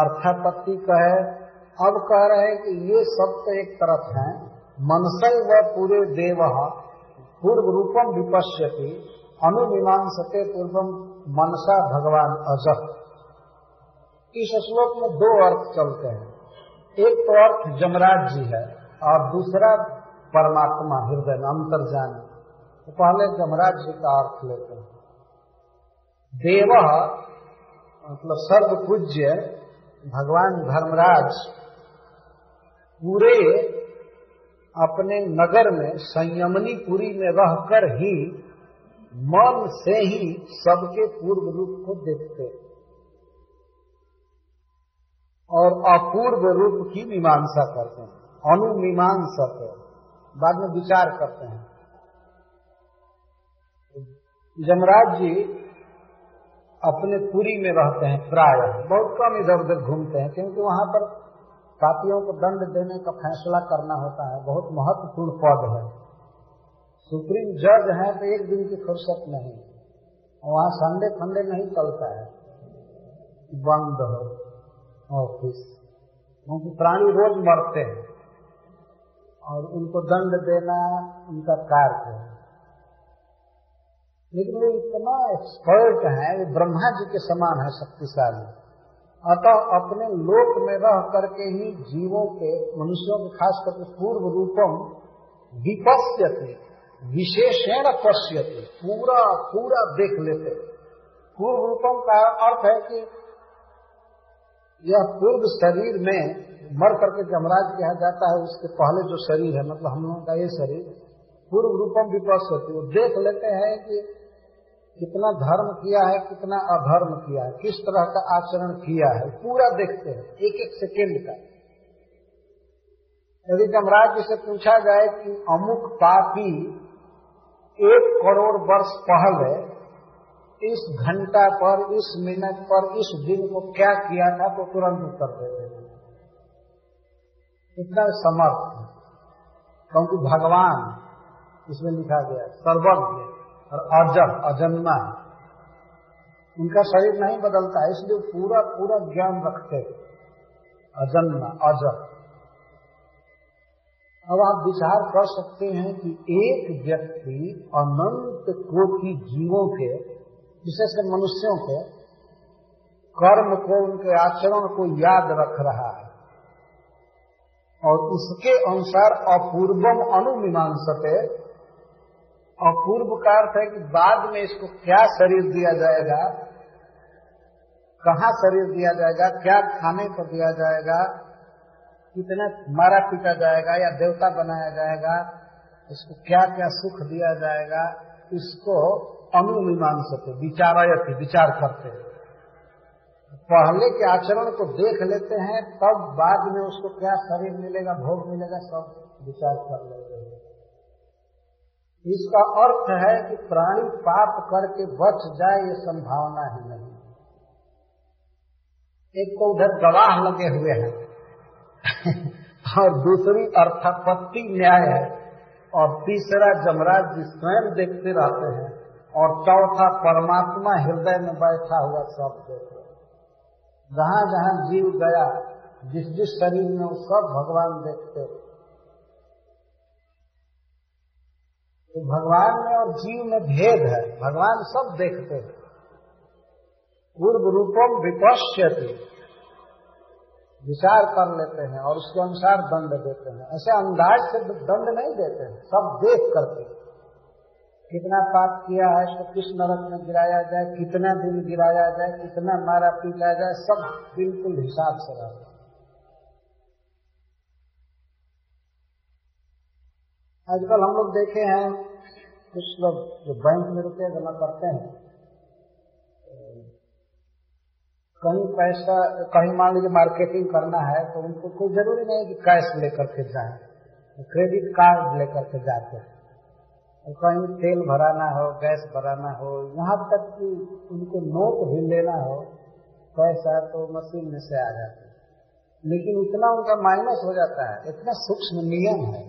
अर्थापत्ति कहे। अब कह रहे हैं कि ये सब तो एक तरफ हैं, मनसै व पूरे देवः पूर्व रूपम विपश्यति अनुमीमांसते पूर्वम मनसा भगवान अजह। इस श्लोक में दो अर्थ चलते हैं, एक तो अर्थ जमराज जी है और दूसरा परमात्मा हृदय अंतर्जामी। पहले जमराज जी का अर्थ लेते हैं। देव मतलब सर्व पूज्य भगवान धर्मराज पूरे अपने नगर में संयमनीपुरी में रहकर ही मन से ही सबके पूर्व रूप को देखते और अपूर्व रूप की मीमांसा करते हैं, अनुमीमांसा करते हैं, बाद में विचार करते हैं। जमराज जी अपने पुरी में रहते हैं, प्राय बहुत कम इधर उधर घूमते हैं, क्योंकि वहां पर पापियों को दंड देने का फैसला करना होता है, बहुत महत्वपूर्ण पद है। सुप्रीम जज हैं तो एक दिन की फुर्सत नहीं, वहां संडे फंडे नहीं चलता है, बंद हो ऑफिस, क्योंकि प्राणी रोज मरते हैं और उनको दंड देना उनका कार्य है। लेकिन वो इतना एक्सपर्ट है, वो ब्रह्मा जी के समान है, शक्तिशाली। अतः अपने लोक में रह करके ही जीवों के, मनुष्यों के खास करके पूर्व रूपम विपश्यते विशेषण पश्यते, पूरा पूरा देख लेते। पूर्व रूपम का अर्थ है कि यह पूर्व शरीर में मर करके जमराज कहा जाता है, उसके पहले जो शरीर है मतलब हम लोगों का ये शरीर, पूर्व रूपम विपश्यति, वो देख लेते हैं कि कितना धर्म किया है, कितना अधर्म किया है, किस तरह का आचरण किया है, पूरा देखते हैं एक एक सेकेंड का। यदि जमराज जी से पूछा जाए कि अमुक पापी 1 करोड़ वर्ष पहले इस घंटा पर, इस मिनट पर, इस दिन को क्या किया था, तो तुरंत उत्तर देते हैं, इतना समर्थ है, क्योंकि भगवान इसमें लिखा गया है, सर्वज्ञ और अजब अजन्मा। उनका शरीर नहीं बदलता है, इसलिए पूरा पूरा ज्ञान रखते अजन्मा अजब। अब आप विचार कर सकते हैं कि एक व्यक्ति अनंत कोटि जीवों के, विशेष कर मनुष्यों के कर्म को, उनके आचरण को याद रख रहा है और उसके अनुसार अपूर्वम अनुमीमांसते। अपूर्व का अर्थ है कि बाद में इसको क्या शरीर दिया जाएगा, कहाँ शरीर दिया जाएगा, क्या खाने को दिया जाएगा, कितना मारा पीटा जाएगा या देवता बनाया जाएगा, इसको क्या क्या सुख दिया जाएगा, इसको अनुमीमांसते विचारयति, विचार करते हैं। पहले के आचरण को देख लेते हैं, तब बाद में उसको क्या शरीर मिलेगा, भोग मिलेगा, सब विचार कर लेते हैं। इसका अर्थ है कि प्राणी पाप करके बच जाए ये संभावना ही नहीं। एक तो उधर गवाह लगे हुए हैं और दूसरी अर्थापत्ति न्याय है और तीसरा जमराज जी स्वयं देखते रहते हैं और चौथा परमात्मा हृदय में बैठा हुआ सब देख। जहाँ जहाँ जीव गया, जिस जिस शरीर में, वो सब भगवान देखते। तो भगवान में और जीव में भेद है, भगवान सब देखते। पूर्व रूपों विपश्यति, विचार कर लेते हैं और उसके अनुसार दंड देते हैं। ऐसे अंदाज से दंड नहीं देते हैं, सब देख करके कितना पाप किया है, इसको किस नरक में गिराया जाए, कितना दिन गिराया जाए, कितना मारा पीटा जाए, सब बिल्कुल हिसाब से रहता है। आजकल हम लोग देखे हैं कुछ लोग जो बैंक में रुपया जमा करते हैं, कहीं पैसा, कहीं मान लीजिए मार्केटिंग करना है, तो उनको कोई जरूरी नहीं कि कैश लेकर के जाए, क्रेडिट कार्ड लेकर के जाते हैं। कहीं तेल भराना हो, गैस भराना हो, यहाँ तक कि उनको नोट भी लेना हो पैसा, तो मशीन में से आ जाता है, लेकिन इतना उनका माइनस हो जाता है। इतना सूक्ष्म नियम है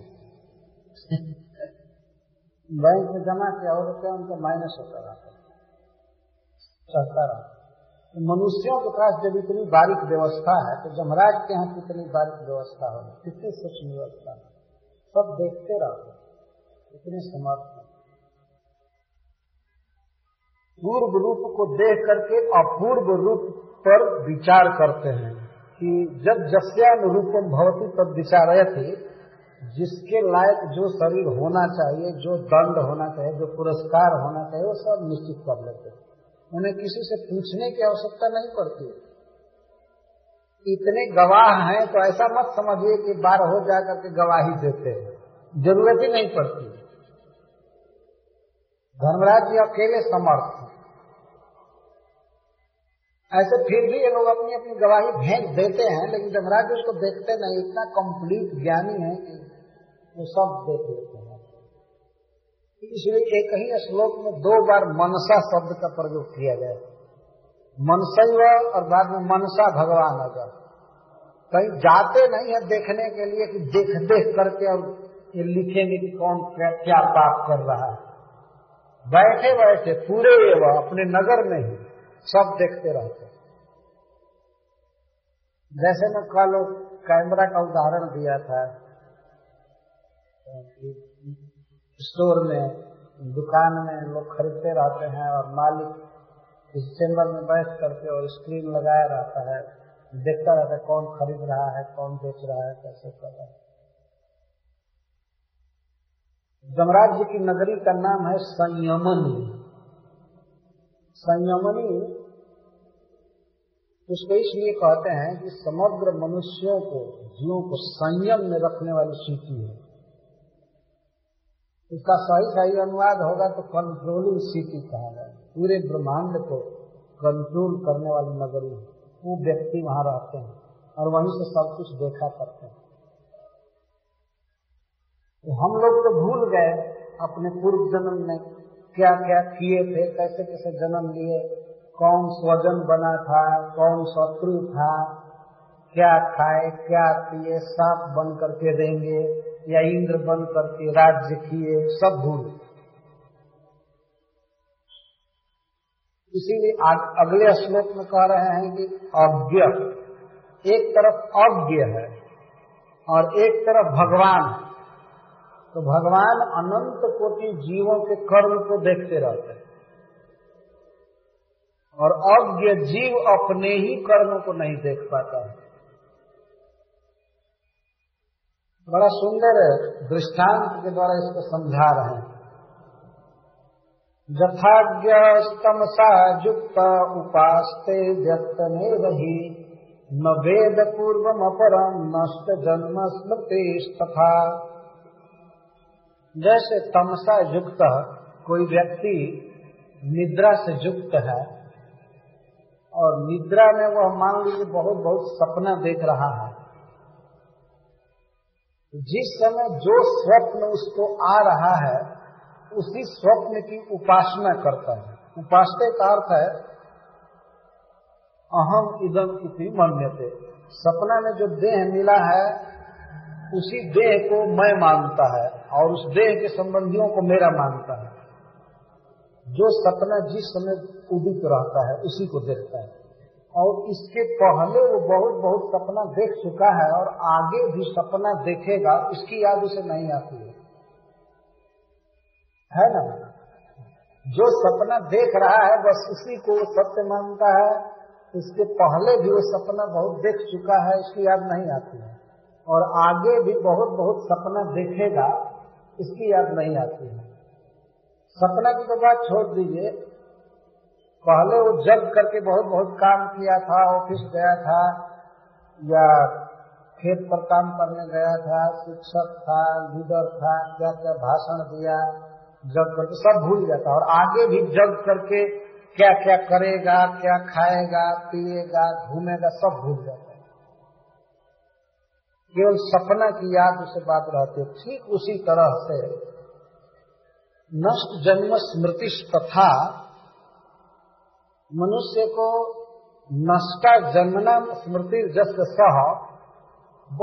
बैंक में जमा किया हो रुपया उनका माइनस होता रहता है। मनुष्यों के पास जब इतनी बारीक व्यवस्था है तो जमराज के यहाँ कितनी बारीक व्यवस्था होगी, कितनी सूक्ष्म व्यवस्था, सब देखते रहो, इतने समर्थ। पूर्व रूप को देख करके अपूर्व रूप पर विचार करते हैं कि जब जस्यान रूपम भवती तब विचारय थे, जिसके लायक जो शरीर होना चाहिए, जो दंड होना चाहिए, जो पुरस्कार होना चाहिए, वो सब निश्चित कर लेते हैं। उन्हें किसी से पूछने की आवश्यकता नहीं पड़ती। इतने गवाह हैं तो ऐसा मत समझिए कि बार हो जा करके गवाही देते हैं, जरूरत ही नहीं पड़ती। धर्मराज जी अकेले समर्थ हैं। ऐसे फिर भी ये लोग अपनी अपनी गवाही भेंट देते हैं, लेकिन धर्मराज जी उसको देखते नहीं, इतना कंप्लीट ज्ञानी है कि वो सब देख लेते हैं। इसलिए एक ही श्लोक में दो बार मनसा शब्द का प्रयोग किया गया, मनसैव और बाद में मनसा भगवान आ जाए। कहीं जाते नहीं है देखने के लिए कि देख देख करके और ये लिखेंगे कि कौन क्या पाप कर रहा है। बैठे बैठे पूरे एवं अपने नगर में ही सब देखते रहते। जैसे मैं कल कैमरा का उदाहरण दिया था, स्टोर में दुकान में लोग खरीदते रहते हैं और मालिक इस चैम्बर में बैठ करके और स्क्रीन लगाया रहता है, देखता रहता है कौन खरीद रहा है, कौन बेच रहा है, कैसे कर रहा है। जमराज जी की नगरी का नाम है संयमनी। संयमनी उसको इसलिए कहते हैं कि समग्र मनुष्यों को, जीवों को संयम में रखने वाली सिटी है। इसका सही सही अनुवाद होगा तो कंट्रोलिंग सिटी कहा जाए। पूरे ब्रह्मांड को कंट्रोल करने वाली नगरी, वो व्यक्ति वहां रहते हैं और वहीं से सब कुछ देखा करते हैं। तो हम लोग तो भूल गए अपने पूर्व जन्म में क्या क्या किए थे, कैसे कैसे जन्म लिए, कौन स्वजन बना था, कौन शत्रु था, क्या खाए क्या पिए, सांप बन करके रहेंगे या इंद्र बन करके राज्य किए, सब भूल। इसीलिए अगले श्लोक में कह रहे हैं कि अज्ञ, एक तरफ अज्ञ है और एक तरफ भगवान। तो भगवान अनंत कोटि जीवों के कर्म को देखते रहते हैं और अज्ञ जीव अपने ही कर्मों को नहीं देख पाता है। बड़ा सुंदर दृष्टांत के द्वारा इसको समझा रहे हैं। यथाज्ञ तमसा युक्त उपास्ते व्यक्तने रही न वेद पूर्वम अपरम नष्ट जन्म स्मृति तथा। जैसे तमसा युक्त कोई व्यक्ति निद्रा से युक्त है और निद्रा में वह मान लीजिए बहुत बहुत सपना देख रहा है, जिस समय जो स्वप्न उसको आ रहा है उसी स्वप्न की उपासना करता है। उपासना का अर्थ है अहम इदम इति मन्यते, सपना में जो देह मिला है उसी देह को मैं मानता है और उस देह के संबंधियों को मेरा मानता है। जो सपना जिस समय उदित रहता है उसी को देखता है और इसके पहले वो बहुत बहुत सपना देख चुका है और आगे भी सपना देखेगा, इसकी याद उसे नहीं आती है ना। जो सपना देख रहा है बस उसी को सत्य मानता है, इसके पहले भी वो सपना बहुत देख चुका है, इसकी याद नहीं आती है और आगे भी बहुत बहुत सपना देखेगा, इसकी याद नहीं आती है। सपना की तो बात छोड़ दीजिए, पहले वो जग करके बहुत बहुत काम किया था, ऑफिस गया था या खेत पर काम करने गया था, शिक्षक था, लीडर था, क्या क्या भाषण दिया, जग करके सब भूल जाता और आगे भी जग करके क्या क्या करेगा, क्या खाएगा, पिएगा, घूमेगा, सब भूल जाता। केवल सपना की याद उसे बात रहती है। ठीक उसी तरह से नष्ट जन्म स्मृति तथा, मनुष्य को नष्टा जन्मना स्मृति जस्त सह,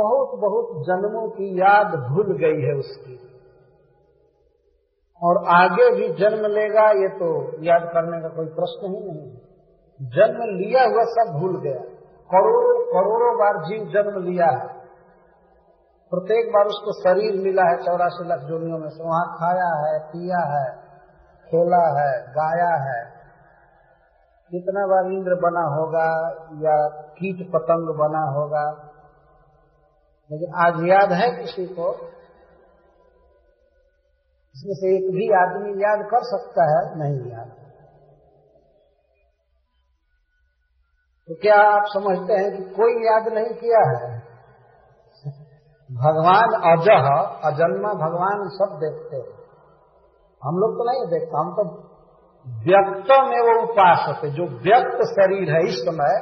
बहुत बहुत जन्मों की याद भूल गई है उसकी और आगे भी जन्म लेगा ये तो याद करने का कोई प्रश्न ही नहीं है। जन्म लिया हुआ सब भूल गया, करोड़ों करोड़ों बार जीव जन्म लिया है, प्रत्येक बार उसको शरीर मिला है 84 लाख जोनियों में से, वहाँ खाया है, पिया है, खेला है, गाया है, कितना बार इंद्र बना होगा या कीट पतंग बना होगा, लेकिन आज याद है किसी को? इसमें से एक भी आदमी याद कर सकता है? नहीं याद। तो क्या आप समझते हैं कि कोई याद नहीं किया है? भगवान अजह, अजन्मा भगवान सब देखते हैं, हम लोग तो नहीं देखते। हम तो व्यक्त में वो उपासक है, जो व्यक्त शरीर है इस समय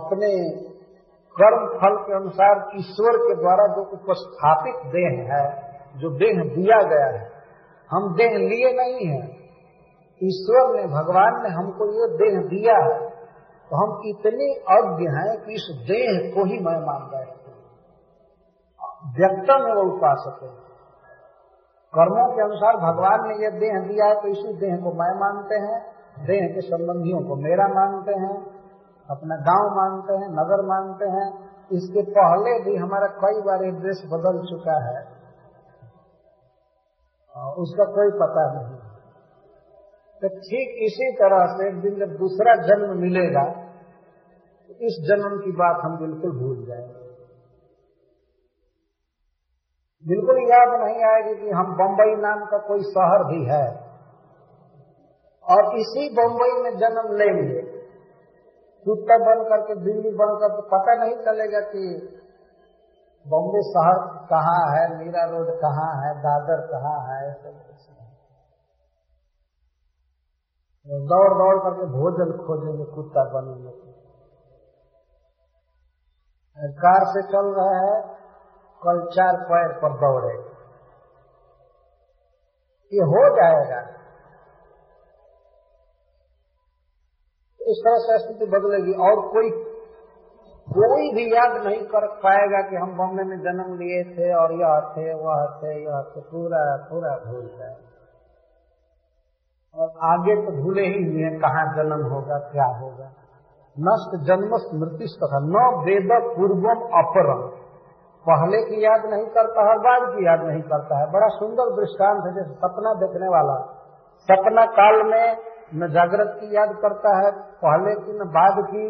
अपने कर्म फल के अनुसार ईश्वर के द्वारा जो उपस्थापित देह है, जो देह दिया गया है, हम देह लिए नहीं है, ईश्वर ने भगवान ने हमको ये देह दिया है, तो हम इतने अज्ञ हैं कि इस देह को ही मैं मान रहे हैं। व्यक्त में वो उपासक है, कर्मों के अनुसार भगवान ने यह देह दिया है तो इसी देह को मैं मानते हैं, देह के संबंधियों को मेरा मानते हैं, अपना गांव मानते हैं, नगर मानते हैं। इसके पहले भी हमारा कई बार एड्रेस बदल चुका है, उसका कोई पता नहीं। तो ठीक इसी तरह से एक दिन जब दूसरा जन्म मिलेगा तो इस जन्म की बात हम बिल्कुल भूल जाएंगे, बिल्कुल याद नहीं आएगी कि हम बम्बई नाम का कोई शहर भी है और इसी बम्बई में जन्म लेंगे, कुत्ता बन करके दिल्ली बन करके पता नहीं चलेगा कि बॉम्बे शहर कहाँ है, मीरा रोड कहाँ है, दादर कहाँ है। दौड़ दौड़ करके भोजन खोजेंगे कुत्ता बनेंगे। कार से चल रहा है, कल 4 पैर पर दौड़े, ये हो जाएगा। इस तरह से स्थिति बदलेगी और कोई भी याद नहीं कर पाएगा कि हम बॉम्बे में जन्म लिए थे और यह थे, वह थे, यह थे, पूरा पूरा भूल जाएगा। और आगे तो भूले ही हुए, कहाँ जन्म होगा, क्या होगा। नष्ट जन्म स्मृति तथा न वेद पूर्वम अपरम, पहले की याद नहीं करता है, बाद की याद नहीं करता है। बड़ा सुंदर दृष्टांत है, जैसे सपना देखने वाला, सपना काल में न जागृत की याद करता है, पहले की न बाद की,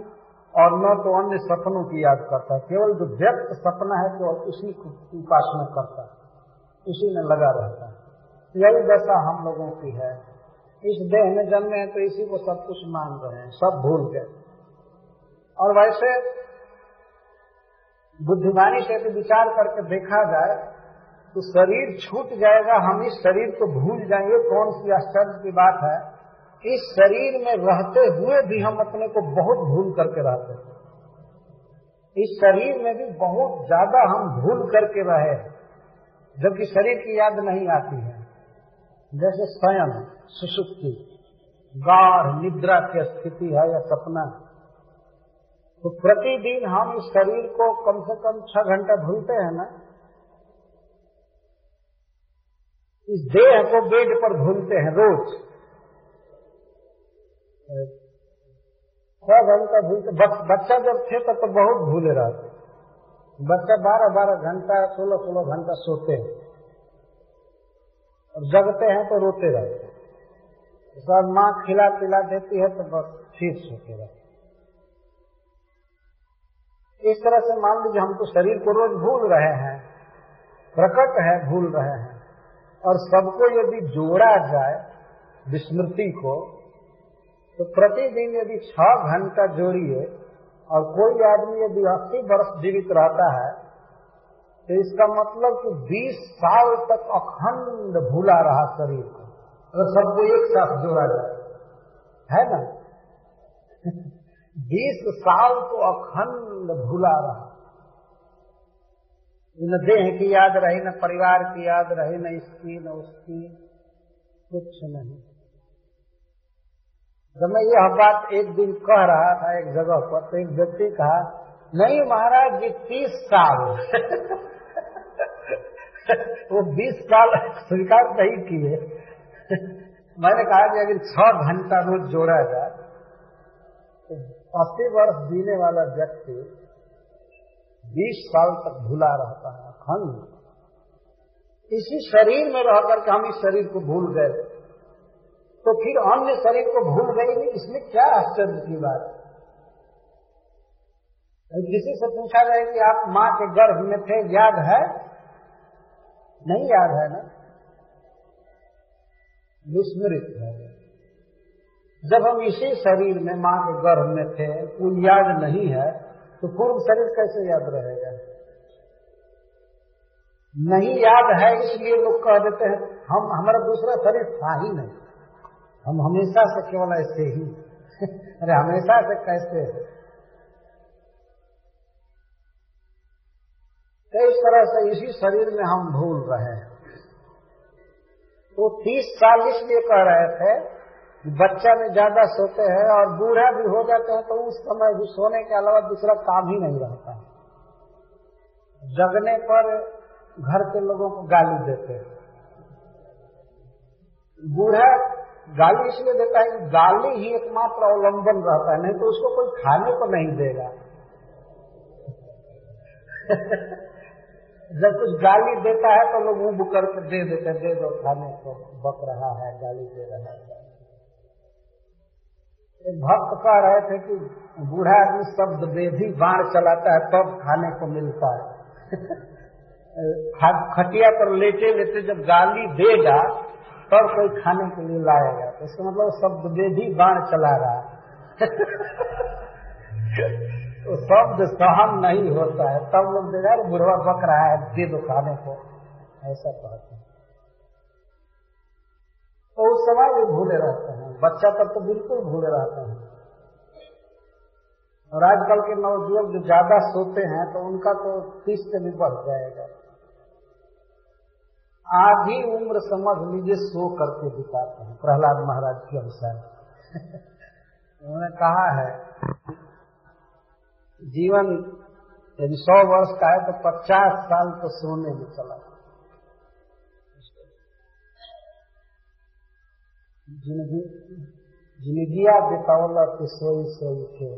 और न तो अन्य सपनों की याद करता है। केवल जो व्यक्त सपना है केवल उसी की उपासना करता है, उसी में लगा रहता है। यही दशा हम लोगों की है, इस देह में जन्मे हैं तो इसी को सब कुछ मान रहे हैं, सब भूल गए। और वैसे बुद्धिमानी से यदि विचार करके देखा जाए तो शरीर छूट जाएगा, हम इस शरीर को भूल जाएंगे, कौन सी आश्चर्य की बात है। इस शरीर में रहते हुए भी हम अपने को बहुत भूल करके रहते हैं, इस शरीर में भी बहुत ज्यादा हम भूल करके रहे, जबकि शरीर की याद नहीं आती है। जैसे स्वयं सुसुप्ति गाढ़ निद्रा की स्थिति है या सपना, तो प्रतिदिन हम इस शरीर को कम से कम 6 घंटा भूलते हैं ना, इस देह को बेड पर भूलते हैं रोज, 6 घंटा भूलते। बच्चा जब थे तब तो बहुत भूले रहते, बच्चा 12-12 घंटा 16-16 घंटा सोते हैं और जगते हैं तो रोते रहते हैं। जब माँ खिला पिला देती है तो बस फिर सोते रहते। इस तरह से मान लीजिए हम तो शरीर को रोज भूल रहे हैं, प्रकट है भूल रहे हैं। और सबको यदि जोड़ा जाए विस्मृति को, तो प्रतिदिन यदि 6 घंटा जोड़िए और कोई आदमी यदि 80 वर्ष जीवित रहता है तो इसका मतलब कि 20 साल तक अखंड भूला रहा शरीर को। अगर सबको एक साथ जोड़ा जाए, है ना, 20 साल तो अखंड भूला रहा, न देह की याद रही, न परिवार की याद रही, न इसकी न उसकी, कुछ नहीं। जब मैं यह बात एक दिन कह रहा था एक जगह पर, तो एक व्यक्ति कहा, नहीं महाराज जी 30 साल वो 20 साल स्वीकार नहीं किए। मैंने कहा कि अगर 6 घंटा रोज जोड़ा जाए तो 80 वर्ष जीने वाला व्यक्ति 20 साल तक भूला रहता है। खंड इसी शरीर में रह करके हम इस शरीर को भूल गए, तो फिर अन्य शरीर को भूल गए नहीं, इसमें क्या आश्चर्य की बात है। किसी से पूछा जाए कि आप माँ के गर्भ में थे, याद है? नहीं याद है ना, विस्मृत है। जब हम इसी शरीर में माँ के गर्भ में थे, कुछ याद नहीं है, तो पूर्व शरीर कैसे याद रहेगा? नहीं याद है, इसलिए लोग कह देते हैं हम, हमारा दूसरा शरीर था ही नहीं, हम हमेशा से केवल ऐसे ही। अरे हमेशा से कैसे? इस तरह से इसी शरीर में हम भूल रहे हैं। तो 30 साल इसलिए कह रहे थे, बच्चा में ज्यादा सोते हैं और बूढ़ा भी हो जाते हैं, तो उस समय भी सोने के अलावा दूसरा काम ही नहीं रहता है। जगने पर घर के लोगों को गाली देते हैं। बूढ़ा गाली इसलिए देता है कि गाली ही एकमात्र अवलंबन रहता है, नहीं तो उसको कोई खाने को नहीं देगा। जब कुछ गाली देता है तो लोग ऊब करके दे देते, दे दो खाने को, बक रहा है, गाली दे रहा है। एक भक्त कह रहे थे कि बूढ़ा आदमी शब्द वेधी बाण चलाता है तब खाने को मिलता है। खटिया पर लेटे लेटे जब गाली देगा तब कोई खाने के लिए लाएगा, तो इसका मतलब शब्द वेधी बाण चला रहा है। तो शब्द सहन नहीं होता है, तब लोग दे यार बुढ़वा बक रहा है, दे दो खाने को, ऐसा कहते हैं। तो उस समय भी भूले रहते हैं, बच्चा तब तो बिल्कुल भूले रहते हैं। और आजकल के नौजवान जो ज्यादा सोते हैं तो उनका तो 30 से भी बढ़ जाएगा। आधी उम्र समझ लीजिए सो करके बिताते हैं। प्रहलाद महाराज के अनुसार उन्होंने कहा है जीवन यदि 100 वर्ष का है तो 50 साल तो सोने में चला। जिंदगिया बेतावला के सोई सोई थे,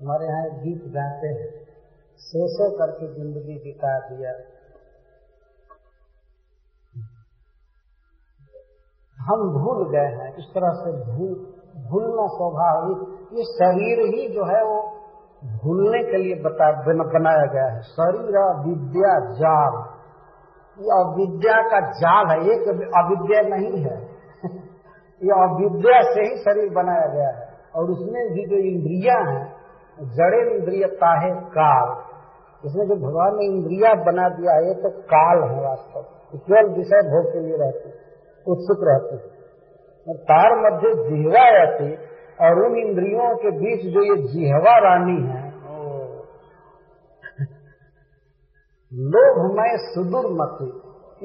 हमारे यहाँ गीत गाते हैं, सो सो करके जिंदगी बिता दिया। हम भूल गए हैं। इस तरह से भूलना स्वाभाविक। ये शरीर ही जो है वो भूलने के लिए बनाया गया है। शरीर अविद्या जाल, ये अविद्या का जाल है, एक अविद्या नहीं है। ये अविद्या से ही शरीर बनाया गया है। और उसमें भी जो इंद्रियां हैं, जड़े इंद्रिय ताहे काल, इसमें जो भगवान ने इंद्रिया बना दिया है ये तो काल है वास्तव, केवल विषय भोग के लिए रहती, उत्सुक रहती। तार मध्य जिह्वा रहती और उन इंद्रियों के बीच जो ये जिह्वा रानी है, लोभमय सुदुर्मति,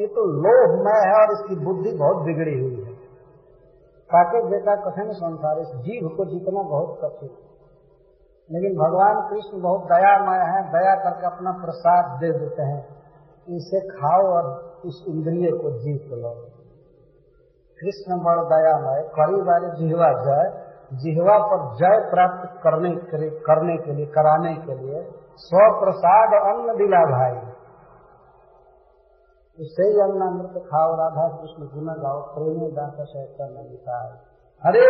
ये तो लोभमय है और इसकी बुद्धि बहुत बिगड़ी हुई है। काके बेटा कठिन संसार, इस जीव को जीतना बहुत कठिन। लेकिन भगवान कृष्ण बहुत दयामय है, दया करके अपना प्रसाद दे देते हैं, इसे खाओ और इस इंद्रिय को जीत लो। कृष्ण बड़ दयामय, करी बारी जिह्वा जाए, जिह्वा पर जय प्राप्त करने के लिए कराने के लिए स्व प्रसाद अन्न दिला भाई, उससे ही अन्नामृत खाओ, राधा कृष्ण गुण गाओ, प्रेमी दाता शैतान निकाल। हरे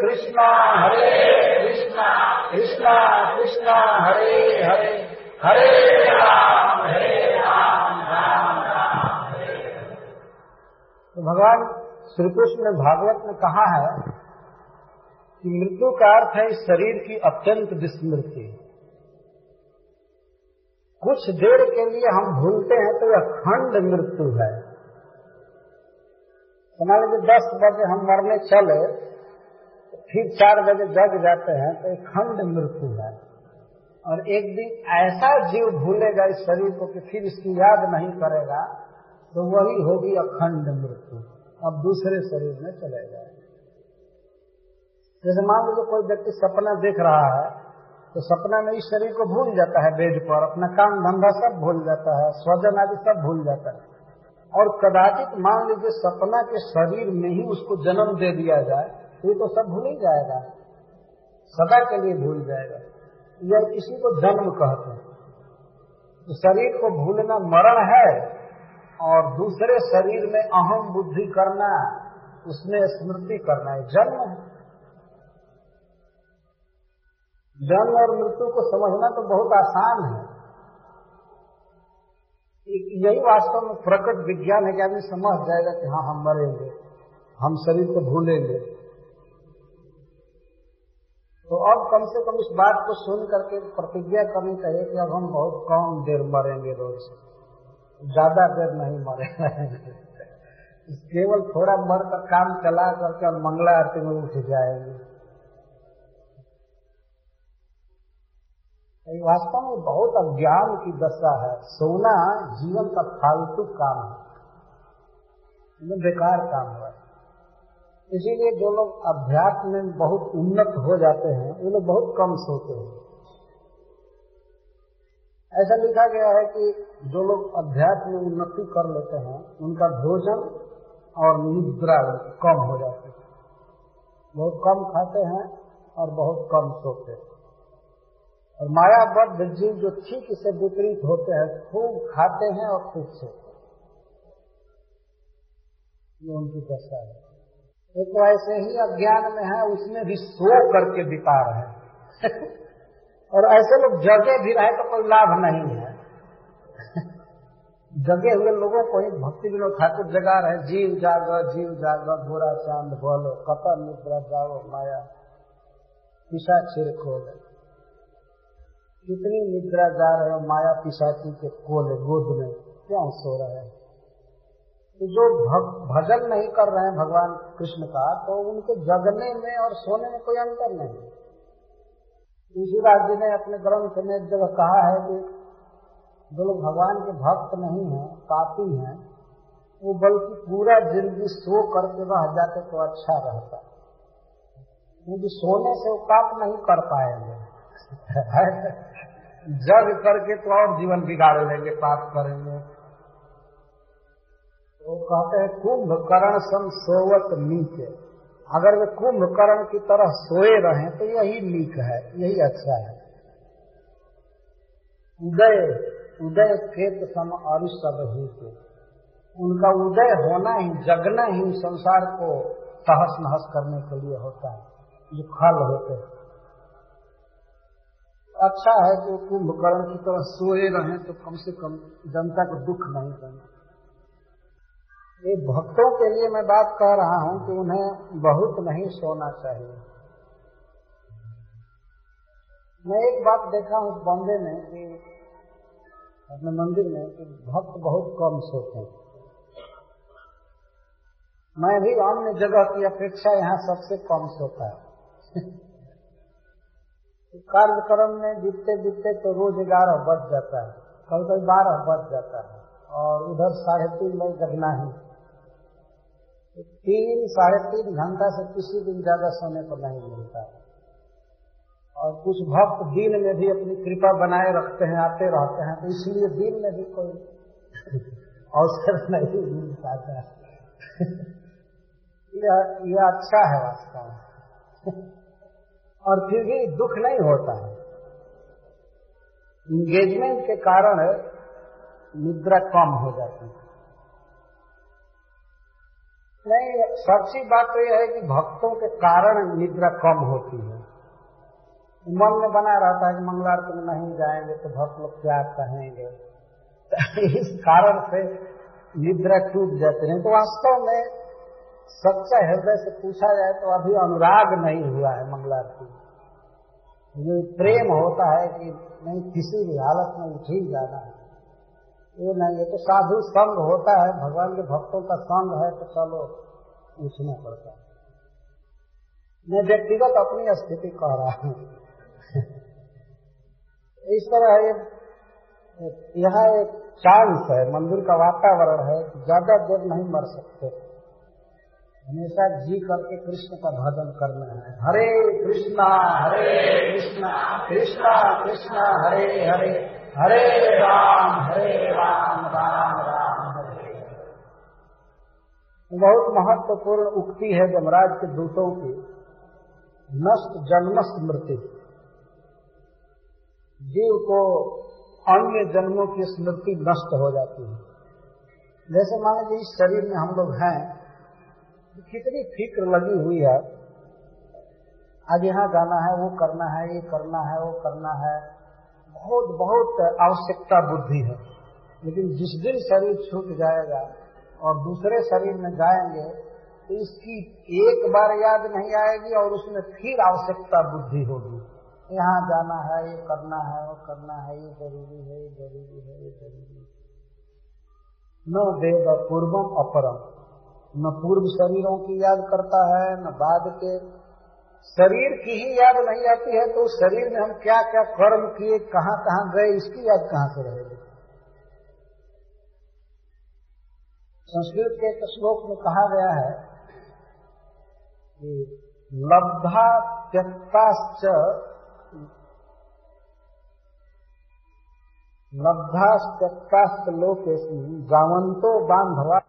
कृष्णा हरे कृष्णा कृष्णा कृष्णा हरे हरे, हरे राम हरे राम राम राम हरे। तो भगवान श्री कृष्ण ने भागवत में कहा है कि मृत्यु का अर्थ है इस शरीर की अत्यंत विस्मृति। कुछ देर के लिए हम भूलते हैं तो यह खंड मृत्यु है। मान लीजिए 10 बजे हम मरने चले, फिर 4 बजे जग जाते हैं, तो यह खंड मृत्यु है। और एक दिन ऐसा जीव भूलेगा इस शरीर को कि फिर इसकी याद नहीं करेगा, तो वही होगी अखंड मृत्यु। अब दूसरे शरीर में चले जाएगा। जैसे मान लीजिए कोई व्यक्ति सपना देख रहा है, तो सपना में इस शरीर को भूल जाता है, बेड पर अपना काम धंधा सब भूल जाता है, स्वजन आदि सब भूल जाता है। और कदाचित मान लीजिए सपना के शरीर में ही उसको जन्म दे दिया जाए तो ये तो सब भूल ही जाएगा, सदा के लिए भूल जाएगा। यह इसी को जन्म कहते हैं। तो शरीर को भूलना मरण है, और दूसरे शरीर में अहम बुद्धि करना, उसमें स्मृति करना है, जन्म है। जन्म और मृत्यु को समझना तो बहुत आसान है, यही वास्तव में प्रकट विज्ञान है कि आदमी समझ जाएगा कि हाँ हम मरेंगे, हम शरीर को भूलेंगे। तो अब कम से कम इस बात को सुन करके प्रतिज्ञा करनी चाहिए कि अब हम बहुत कम देर मरेंगे, रोज ज्यादा देर नहीं मरेंगे, केवल थोड़ा मर कर काम चला करके और मंगला आरती में उठ जाएंगे। वास्तव में बहुत अज्ञान की दशा है। सोना जीवन का फालतू काम है, बेकार काम है। इसीलिए जो लोग अभ्यास में बहुत उन्नत हो जाते हैं वो लोग बहुत कम सोते हैं। ऐसा लिखा गया है कि जो लोग अभ्यास में उन्नति कर लेते हैं उनका भोजन और निद्रा कम हो जाती है, बहुत कम खाते हैं और बहुत कम सोते हैं। और मायाबद्ध जीव जो ठीक इससे विपरीत होते हैं, खूब खाते हैं और खूब सोते हैं, ये उनकी दशा है। एक तो ऐसे ही अज्ञान में है, उसमें भी सो करके बिता रहे हैं और ऐसे लोग जगे भी रहे तो कोई लाभ नहीं है। जगे हुए लोगों को ही भक्ति विनोद ठाकुर जगा रहे, जीव जागो गोरा चांद बोलो, कतल निद्रा जाओ माया पिशा छिर खोले। कितनी निद्रा जा रहे हो माया पिशाची के कोले, गोद में क्यों सो रहे हैं? तो जो भजन नहीं कर रहे हैं भगवान कृष्ण का, तो उनके जगने में और सोने में कोई अंतर नहीं। तुलसीदास जी ने अपने ग्रंथ में एक जगह कहा है कि जो लोग भगवान के भक्त नहीं हैं, पापी हैं, वो बल्कि पूरा जिंदगी सो करके रह जाते तो अच्छा रहता, क्योंकि सोने से वो पाप नहीं कर पाएंगे। जग करके तो और जीवन बिगाड़ लेंगे, पाप करेंगे। वो कहते हैं कुंभकर्ण सम सोवत नीक, अगर वे कुंभकर्ण की तरह सोए रहें तो यही नीक है, यही अच्छा है। उदय खेत सम अरिष्ट ही के, उनका उदय होना ही, जगना ही संसार को तहस नहस करने के लिए होता है, जो खल होते हैं। अच्छा है कि कुंभकर्ण की तरह सोए रहें तो कम से कम जनता को दुख नहीं देंगे। ये भक्तों के लिए मैं बात कह रहा हूं कि उन्हें बहुत नहीं सोना चाहिए। मैं एक बात देखा हूं बॉम्बे में कि अपने मंदिर में कि भक्त बहुत कम सोते हैं। मैं भी अन्य जगह की अपेक्षा यहाँ सबसे कम सोता है। कार्यक्रम में बीतते बीतते तो रोज 11 बज जाता है, कभी कभी 12 बज जाता है, और उधर 3:30 में जगना है। 3-3.5 घंटा से किसी दिन ज्यादा सोने को नहीं मिलता। और कुछ भक्त दिन में भी अपनी कृपा बनाए रखते हैं, आते रहते हैं, तो इसलिए दिन में भी कोई अवसर नहीं मिल पाता। यह अच्छा है वास्तव में। और फिर भी दुख नहीं होता है। इंगेजमेंट के कारण निद्रा कम हो जाती है। नहीं, सच्ची बात तो यह है कि भक्तों के कारण निद्रा कम होती है। मन में बना रहता है कि मंगलारती में नहीं जाएंगे तो भक्त लोग क्या कहेंगे, इस कारण से निद्रा टूट जाती है। तो वास्तव में सच्चा हृदय से पूछा जाए तो अभी अनुराग नहीं हुआ है मंगलारती। ये प्रेम होता है कि नहीं, किसी भी हालत में उठ ही जाना है, ये नहीं। ये तो साधु संग होता है, भगवान के भक्तों का संग है तो चलो उठना पड़ता है। मैं व्यक्तिगत अपनी स्थिति कह रहा हूँ। इस तरह यहाँ एक चांस है, मंदिर का वातावरण है, ज्यादा देर नहीं मर सकते। हमेशा जी करके कृष्ण का भजन करना है। हरे कृष्णा कृष्णा कृष्णा हरे हरे, हरे राम राम राम राम हरे। बहुत महत्वपूर्ण उक्ति है यमराज के दूतों की। नष्ट जन्मस्त स्मृति, जीव को अन्य जन्मों की स्मृति नष्ट हो जाती है। जैसे मान लीजिए इस शरीर में हम लोग हैं, कितनी फिक्र लगी हुई है, आज यहाँ जाना है, वो करना है, ये करना है, वो करना है, बहुत बहुत आवश्यकता बुद्धि है। लेकिन जिस दिन शरीर छूट जाएगा और दूसरे शरीर में जाएंगे तो इसकी एक बार याद नहीं आएगी और उसमें फिर आवश्यकता बुद्धि होगी, यहाँ जाना है, ये करना है, वो करना है, ये जरूरी है, ये जरूरी है, ये जरूरी है। न देव पूर्वम अपरम, न पूर्व शरीरों की याद करता है न बाद के। शरीर की ही याद नहीं आती है तो उस शरीर में हम क्या क्या कर्म किए, कहाँ कहाँ गए, इसकी याद कहाँ से रहेगी। संस्कृत के एक श्लोक में कहा गया है कि लब्धा त्यक्ताश्च लोकेषु गावन्तो बान्धवाः।